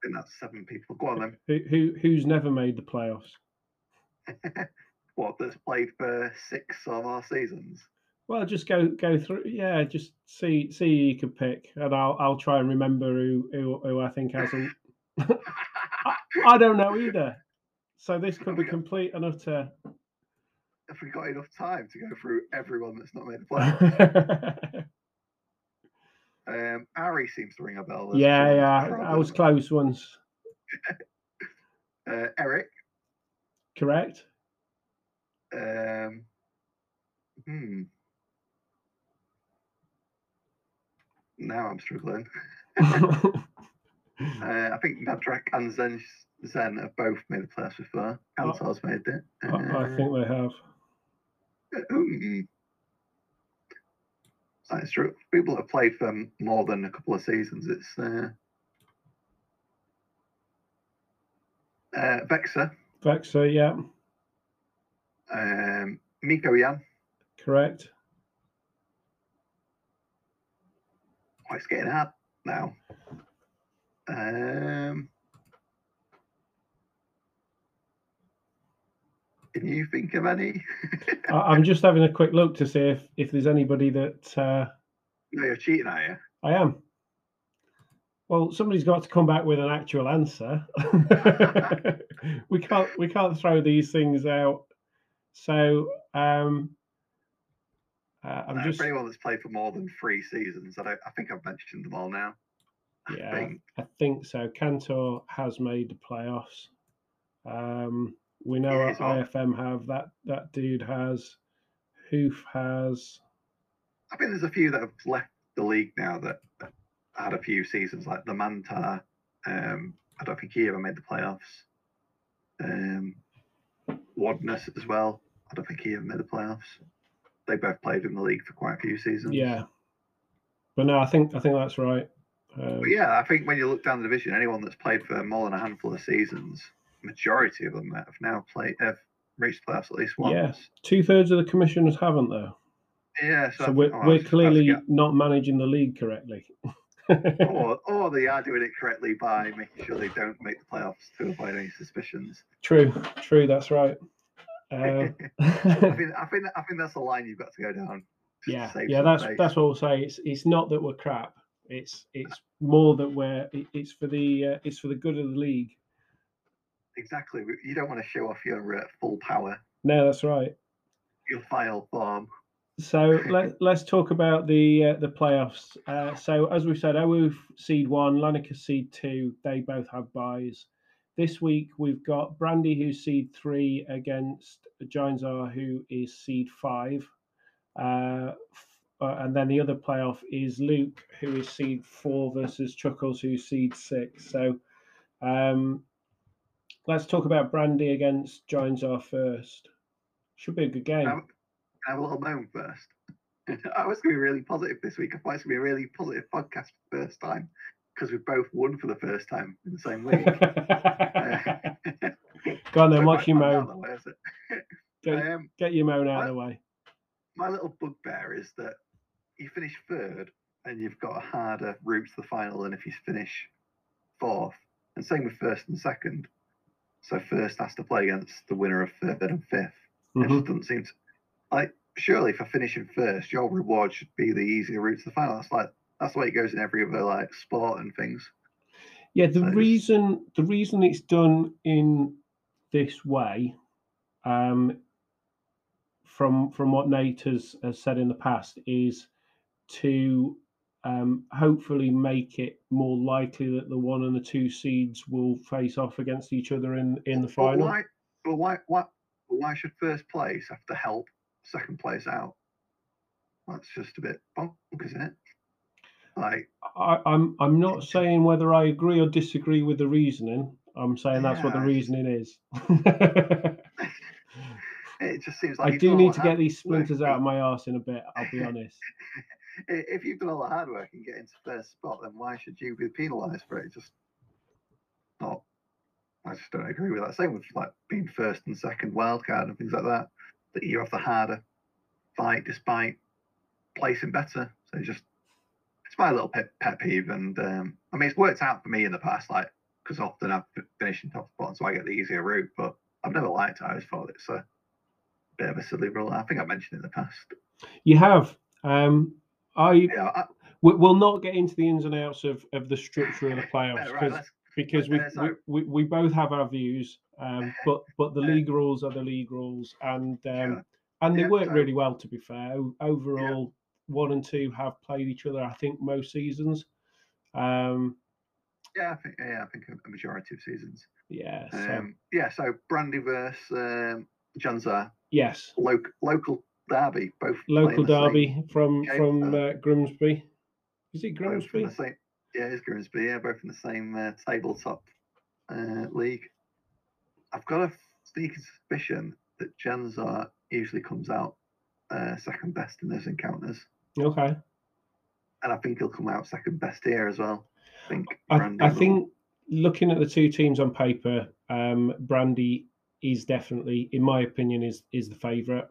think that's seven people. Go on then. Who, who who's never made the playoffs? What, that's played for six of our seasons? Well, just go go through. Yeah, just see see who you could pick, and I'll I'll try and remember who who, who I think hasn't. I, I don't know either. So this could be complete and utter. Have we got enough time to go through everyone that's not made the playoffs? Um, Ari seems to ring a bell. Yeah, yeah, I was close once. uh, Eric, correct. Um, hmm. Now I'm struggling. uh, I think Madrak and Zen, Zen have both made the playoffs before. Giantsar's made it. Uh, I think they have. Uh, um, That's true. People that have played for more than a couple of seasons. It's uh, uh, Vexer. Vexer, yeah. Um, Miko, yeah. Correct. Oh, it's getting hard now. Um, Can you think of any? I'm just having a quick look to see if, if there's anybody that... Uh... No, you're cheating, are you? I am. Well, somebody's got to come back with an actual answer. we can't we can't throw these things out. So, um, uh, I'm no, just... For anyone that's played for more than three seasons, I, don't, I think I've mentioned them all now. Yeah, I think, I think so. Cantor has made the playoffs. Um... We know yeah, I F M have that. That dude has. Hoof has. I think there's a few that have left the league now that, that had a few seasons, like the Mantar. Um, I don't think he ever made the playoffs. Um, Wadness as well. I don't think he ever made the playoffs. They both played in the league for quite a few seasons. Yeah, but no, I think I think that's right. Um, but yeah, I think when you look down the division, anyone that's played for more than a handful of seasons. Majority of them that have now played have reached playoffs at least once. Yes, two thirds of the commissioners haven't though. Yeah, so, so we're, oh, we're clearly not managing the league correctly. or, or they are doing it correctly by making sure they don't make the playoffs to avoid any suspicions. True, true, that's right. Um... I think I think I think that's the line you've got to go down. Yeah, yeah, that's space. That's what we'll say. It's it's not that we're crap. It's it's more that we're it, it's for the uh, it's for the good of the league. Exactly. You don't want to show off your uh, full power. No, that's right. Your file farm. So let, let's talk about the uh, the playoffs. Uh, so as we said, Ouf seed one, Patlanicus seed two. They both have buys. This week, we've got Brandy, who's seed three, against Giantsar, who is seed five. Uh, uh, and then the other playoff is Luke, who is seed four, versus Chuckles, who's seed six. So um, let's talk about Brandy against Giantsar first. Should be a good game. Um, I will hold my own first. I was going to be really positive this week. I thought it's going to be a really positive podcast for the first time, because we both won for the first time in the same week. Go on then, so watch your moan. Way, is it? Get, um, get your moan out my, of the way. My little bugbear is that you finish third and you've got a harder route to the final than if you finish fourth. And same with first and second. So first has to play against the winner of third and fifth. Mm-hmm. It just doesn't seem to... Like, surely for finishing first, your reward should be the easier route to the final. That's like... That's the way it goes in every other like sport and things. Yeah, the so reason the reason it's done in this way, um, from from what Nate has, has said in the past, is to um, hopefully make it more likely that the one and the two seeds will face off against each other in, in the final. But why, but why why why should first place have to help second place out? That's just a bit bonkers, isn't it? Like, I, I'm I'm not saying whether I agree or disagree with the reasoning. I'm saying yeah, that's what the reasoning is. It just seems like I do need to get these splinters work out of my arse in a bit, I'll be honest. If you've done all the hard work and get into first spot, then why should you be penalised for it? It's just not. I just don't agree with that. Same with like being first and second wildcard and things like that. That you have the harder fight despite placing better. So it's just. It's my little pet, pet peeve, and um, I mean, it's worked out for me in the past, like, because often I've finished in top spot, so I get the easier route, but I've never liked it. I always thought it's a bit of a silly rule. I think I've mentioned it in the past. You have. Um, I, yeah, I we, We'll not get into the ins and outs of, of the structure of the playoffs, right, because we, we, we both have our views, um, but, but the league rules are the league rules, and, um, yeah. and they yeah, work so. really well, to be fair. Overall... Yeah. One and two have played each other, I think, most seasons. Um, yeah, I think yeah, I think a majority of seasons. Yeah. So. Um, yeah. So Brandy versus um, Janzar. Yes. Local local derby, both local derby from game. from uh, Grimsby. Is it Grimsby? Same, yeah, it's Grimsby. Yeah, both in the same uh, tabletop uh, league. I've got a sneaking suspicion that Janzar usually comes out uh, second best in those encounters. Okay. And I think he'll come out second best here as well. I think, I, I think looking at the two teams on paper, um, Brandy is definitely, in my opinion, is is the favourite.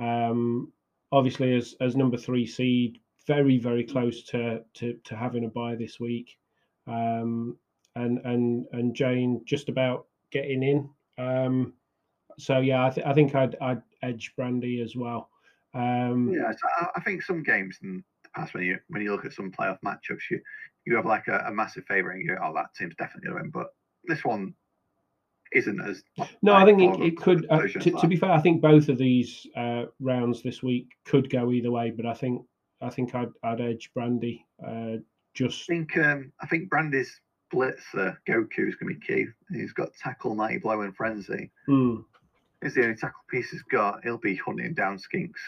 Um, obviously, as as number three seed, very, very close to to, to having a bye this week. Um, and, and, and Jane just about getting in. Um, so, yeah, I, th- I think I'd, I'd edge Brandy as well. Um, yeah, so I think some games in the past, when you when you look at some playoff matchups, you you have like a, a massive favourite and you go, oh, that team's definitely going to win. But this one isn't as. No, I think it, it could. Uh, to, to be fair, I think both of these uh, rounds this week could go either way. But I think I think I'd, I'd edge Brandy. Uh, just I think um, I think Brandy's blitzer Goku is going to be key. He's got tackle, mighty blow, and frenzy. Mm. He's the only tackle piece he's got. He'll be hunting down skinks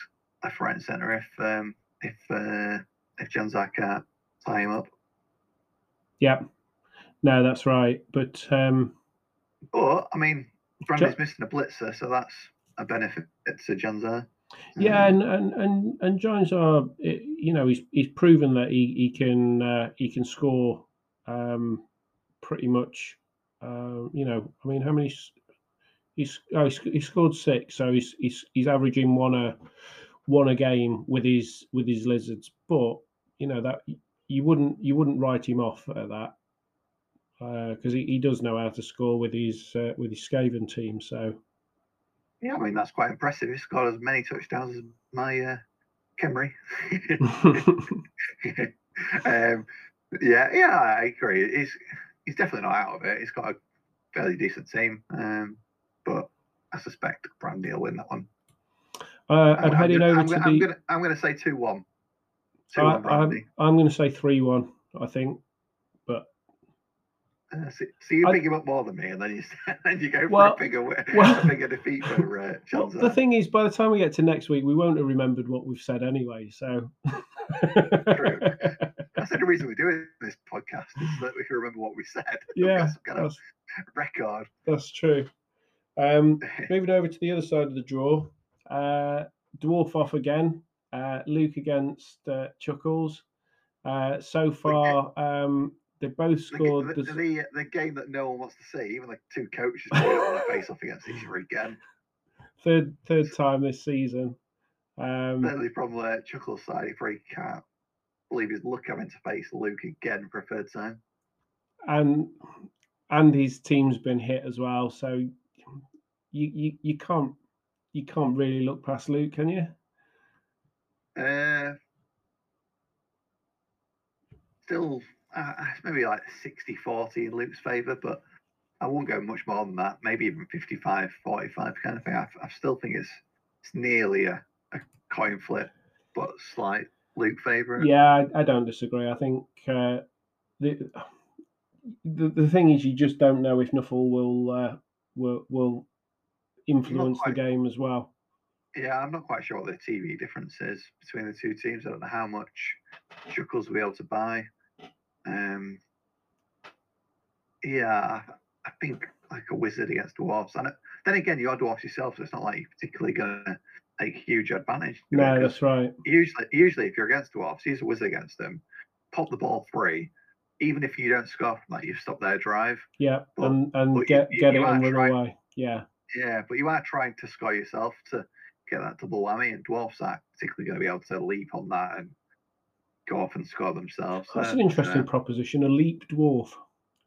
left, right, and centre if um, if uh, if Janzar can't tie him up. Yeah, no, that's right. But um, but I mean, Brandy's J- missing a blitzer, so that's a benefit to Janzar. Um, yeah, and and and, and Janzar, you know, he's he's proven that he he can uh, he can score um, pretty much. Uh, you know, I mean, how many? He's oh, he scored six, so he's he's he's averaging one a. Won a game with his with his lizards, but you know that you wouldn't you wouldn't write him off at that because uh, he, he does know how to score with his uh, with his Skaven team. So yeah, I mean that's quite impressive. He's got as many touchdowns as my uh, Kemri. um, yeah, yeah, I agree. He's he's definitely not out of it. He's got a fairly decent team, um, but I suspect Brandy will win that one. Uh, and I'm heading gonna, over I'm to gonna, the. I'm gonna, I'm gonna say two one. Two I, one I'm, I'm gonna say three one, I think. But Uh, so, so you I, pick him up more than me, and then you then you go well, for a bigger, well, a bigger defeat for uh, Janzar. Well, the thing is, by the time we get to next week, we won't have remembered what we've said anyway. So true. That's the reason we do this podcast, is so that we can remember what we said. Yeah, some kind of record. That's true. Um, moving over to the other side of the draw, uh, Dwarf off again. Uh, Luke against uh, Chuckles. Uh, so far. Um, They both scored the, the, the, the game that no one wants to see. Even like two coaches want to face off against each other again. Third, third time this season. Um, Certainly from uh, Chuckle's side, he probably can't believe his luck having to face Luke again for a third time. And and his team's been hit as well, so you you, you can't you can't really look past Luke, can you? Uh, still. Uh, maybe like sixty forty in Luke's favour, but I won't go much more than that. Maybe even fifty-five forty-five kind of thing. I, I still think it's it's nearly a, a coin flip, but slight Luke favourite. Yeah, I, I don't disagree. I think uh, the, the the thing is, you just don't know if Nuffle will uh, will will influence quite, the game as well. Yeah, I'm not quite sure what the T V difference is between the two teams. I don't know how much Chuckles will be able to buy. Um. Yeah, I think like a wizard against dwarves, and then again, you're dwarves yourself, so it's not like you're particularly going to take huge advantage. No, that's right. Usually, usually if you're against dwarves, use a wizard against them. Pop the ball free, even if you don't score from that, you stop their drive. Yeah, but, and and but get you, get you it and run away. Yeah. Yeah, but you are trying to score yourself to get that double whammy, and dwarves aren't particularly going to be able to leap on that and go off and score themselves. That's uh, an interesting uh, proposition. A leap dwarf.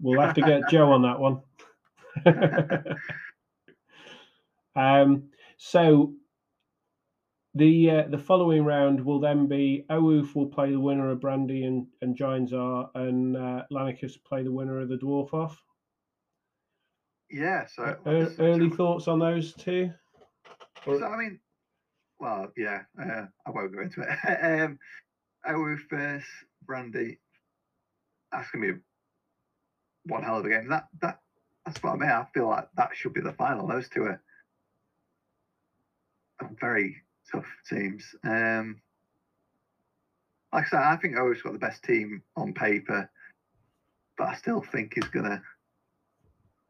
We'll have to get Joe on that one. um, so the uh, the following round will then be Ouse will play the winner of Brandy and and Giantsar, and uh, Patlanicus play the winner of the dwarf off. Yeah. So uh, early so, thoughts on those two. So I mean, well, yeah, uh, I won't go into it. um, Ouse versus Brandy. That's gonna be one hell of a game. That that that's what I mean. I feel like that should be the final. Those two are, are very tough teams. Um, like I said, I think Ouse got the best team on paper, but I still think he's gonna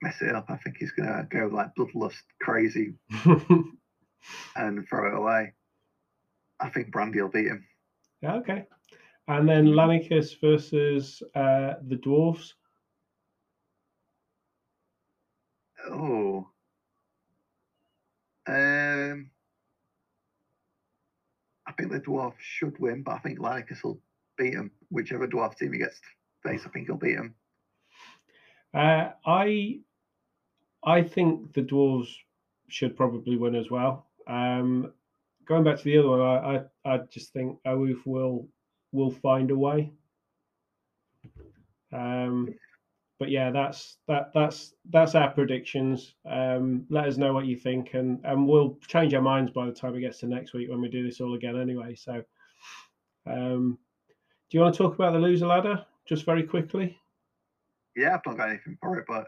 mess it up. I think he's gonna go like bloodlust crazy and throw it away. I think Brandy will beat him. Okay, and then Patlanicus versus uh, the dwarves. Oh, um, I think the dwarf should win, but I think Patlanicus will beat him. Whichever dwarf team he gets to face, I think he'll beat him. Uh, I, I think the dwarves should probably win as well. Um, Going back to the other one, I I, I just think Ouse will will find a way. Um, but yeah, that's that that's that's our predictions. Um, let us know what you think, and and we'll change our minds by the time it gets to next week when we do this all again anyway. So, um, do you want to talk about the loser ladder just very quickly? Yeah, I've not got anything for it, but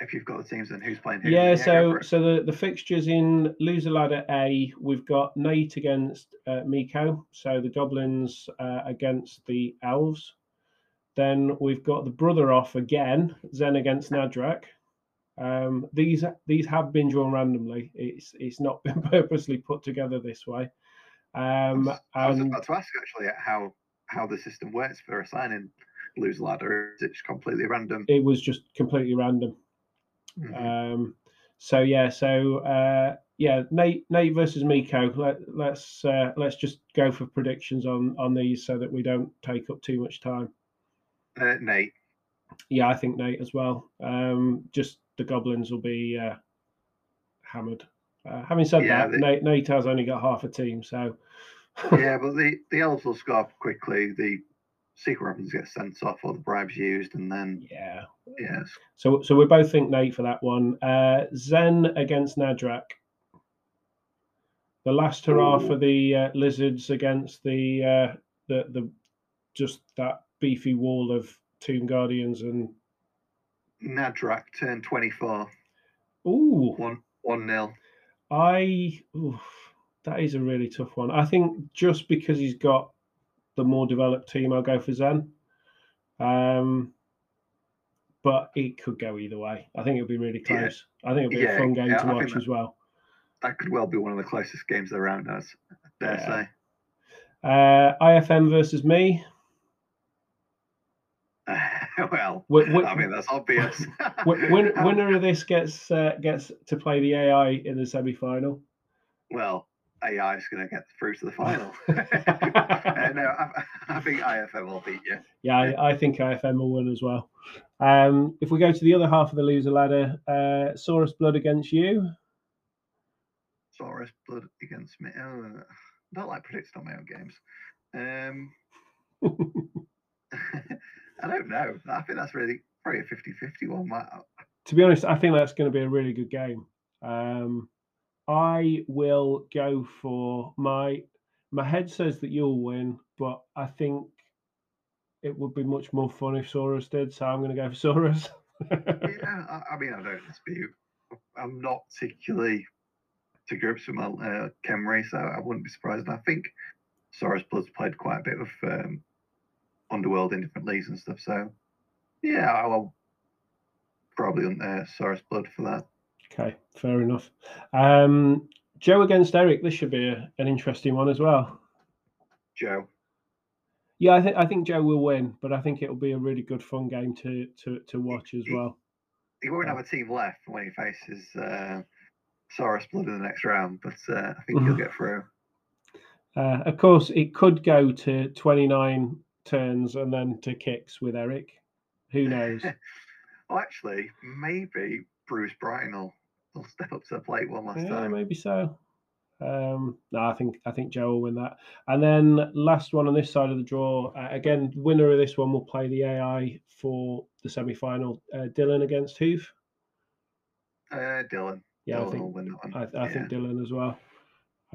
if you've got the teams, then who's playing who? Yeah, yeah, so so the, the fixtures in Loser Ladder A, we've got Nate against uh, Miko, so the Goblins uh, against the Elves. Then we've got the Brother Off again, Zen against Nadrak. Um, these these have been drawn randomly. It's it's not been purposely put together this way. Um, I was, I was about to ask actually how how the system works for assigning Loser Ladder. Is it just completely random? It was just completely random. Mm-hmm. Um, so yeah, so uh, yeah, Nate, Nate versus Miko. Let, let's uh, let's just go for predictions on on these so that we don't take up too much time. Uh, Nate. Yeah, I think Nate as well. Um, just the Goblins will be uh, hammered. Uh, having said yeah, that, they... Nate, Nate has only got half a team, so yeah. But the the Elves will score quickly. The secret weapons get sent off, or the bribes used, and then yeah, yes. So, so we both think Nate for that one. Uh, Zen against Nadrak. The last hurrah Ooh. for the uh, lizards against the uh, the the just that beefy wall of Tomb Guardians and Nadrak turned twenty-four. Ooh. One, one nil. I, oof, that is a really tough one. I think just because he's got the more developed team, I'll go for Zen. Um, but it could go either way. I think it'll be really close. Yeah. I think it'll be yeah, a fun game yeah, to I watch as well. That could well be one of the closest games around us, I dare yeah. say. Uh, I F M versus me. Uh, well, win, win, I mean, that's obvious. win, winner of this gets uh, gets to play the A I in the semi-final. Well, A I is going to get through to the final. uh, no, I, I think I F M will beat you. Yeah, I, I think I F M will win as well. Um, if we go to the other half of the loser ladder, uh, Saurus Blood against you. Saurus Blood against me. Oh, I don't like predicting on my own games. Um, I don't know. I think that's really probably a fifty fifty one. Matt. To be honest, I think that's going to be a really good game. Um, I will go for my... My head says that you'll win, but I think it would be much more fun if Saurus did, so I'm going to go for Saurus. yeah, I, I mean, I don't dispute. I'm not particularly... to grips with my uh, Camry, so I wouldn't be surprised. And I think Saurus Blood's played quite a bit of um, Underworld in different leagues and stuff. So, yeah, I'll probably on uh, Saurus Blood for that. Okay, fair enough. Um, Joe against Eric. This should be a, an interesting one as well. Joe. Yeah, I think I think Joe will win, but I think it'll be a really good fun game to to to watch as well. He won't have a team left when he faces. Uh, Saurus Blood in the next round, but uh, I think he'll get through. Uh, of course, it could go to twenty-nine turns and then to kicks with Eric. Who knows? Well, actually, maybe Bruce Bryan will, will step up to the plate one last yeah, time. Maybe so. Um, no, I think I think Joe will win that. And then last one on this side of the draw. Uh, again, winner of this one will play the A I for the semi-final. Uh, Dylan against Hoof. Uh, Dylan. Yeah, I, think, I, I yeah. think Dylan as well.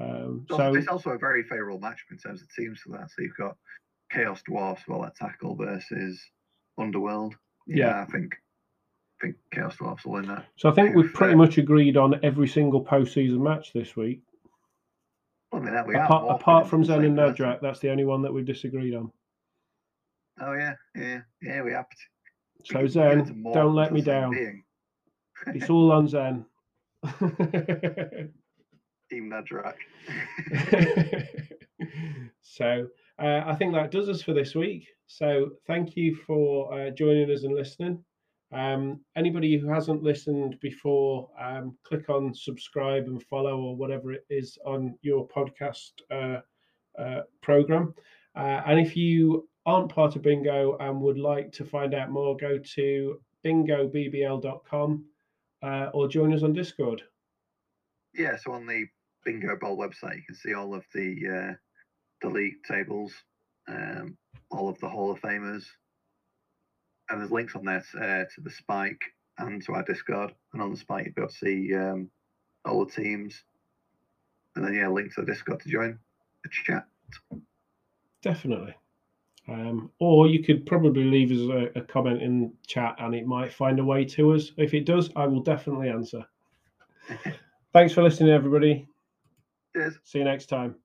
Um, so, so it's also a very favourable matchup in terms of teams for that. So you've got Chaos Dwarfs, well, that tackle versus Underworld. Yeah, yeah. I think I think Chaos Dwarfs will win that. So I think Hoof, we've pretty uh, much agreed on every single postseason match this week. Well, I mean, that we apart, are apart from Zen and Nadrak, that's the only one that we've disagreed on. Oh yeah, yeah, yeah. We have. To, so we Zen, don't let me down. It's all on Zen. Team Nadrak. So uh, I think that does us for this week. So thank you for uh, joining us and listening. Um, anybody who hasn't listened before, um, click on subscribe and follow or whatever it is on your podcast uh, uh, program. Uh, and if you aren't part of Bingo and would like to find out more, go to bingo b b l dot com. Uh, or join us on Discord. Yeah, so on the Bingo Bowl website, you can see all of the uh, the league tables, um, all of the Hall of Famers, and there's links on there uh, to the Spike and to our Discord. And on the Spike, you'll be able to see um, all the teams, and then yeah, link to the Discord to join the chat. Definitely. Um, or you could probably leave us a, a comment in chat and it might find a way to us. If it does, I will definitely answer. Thanks for listening, everybody. Cheers. See you next time.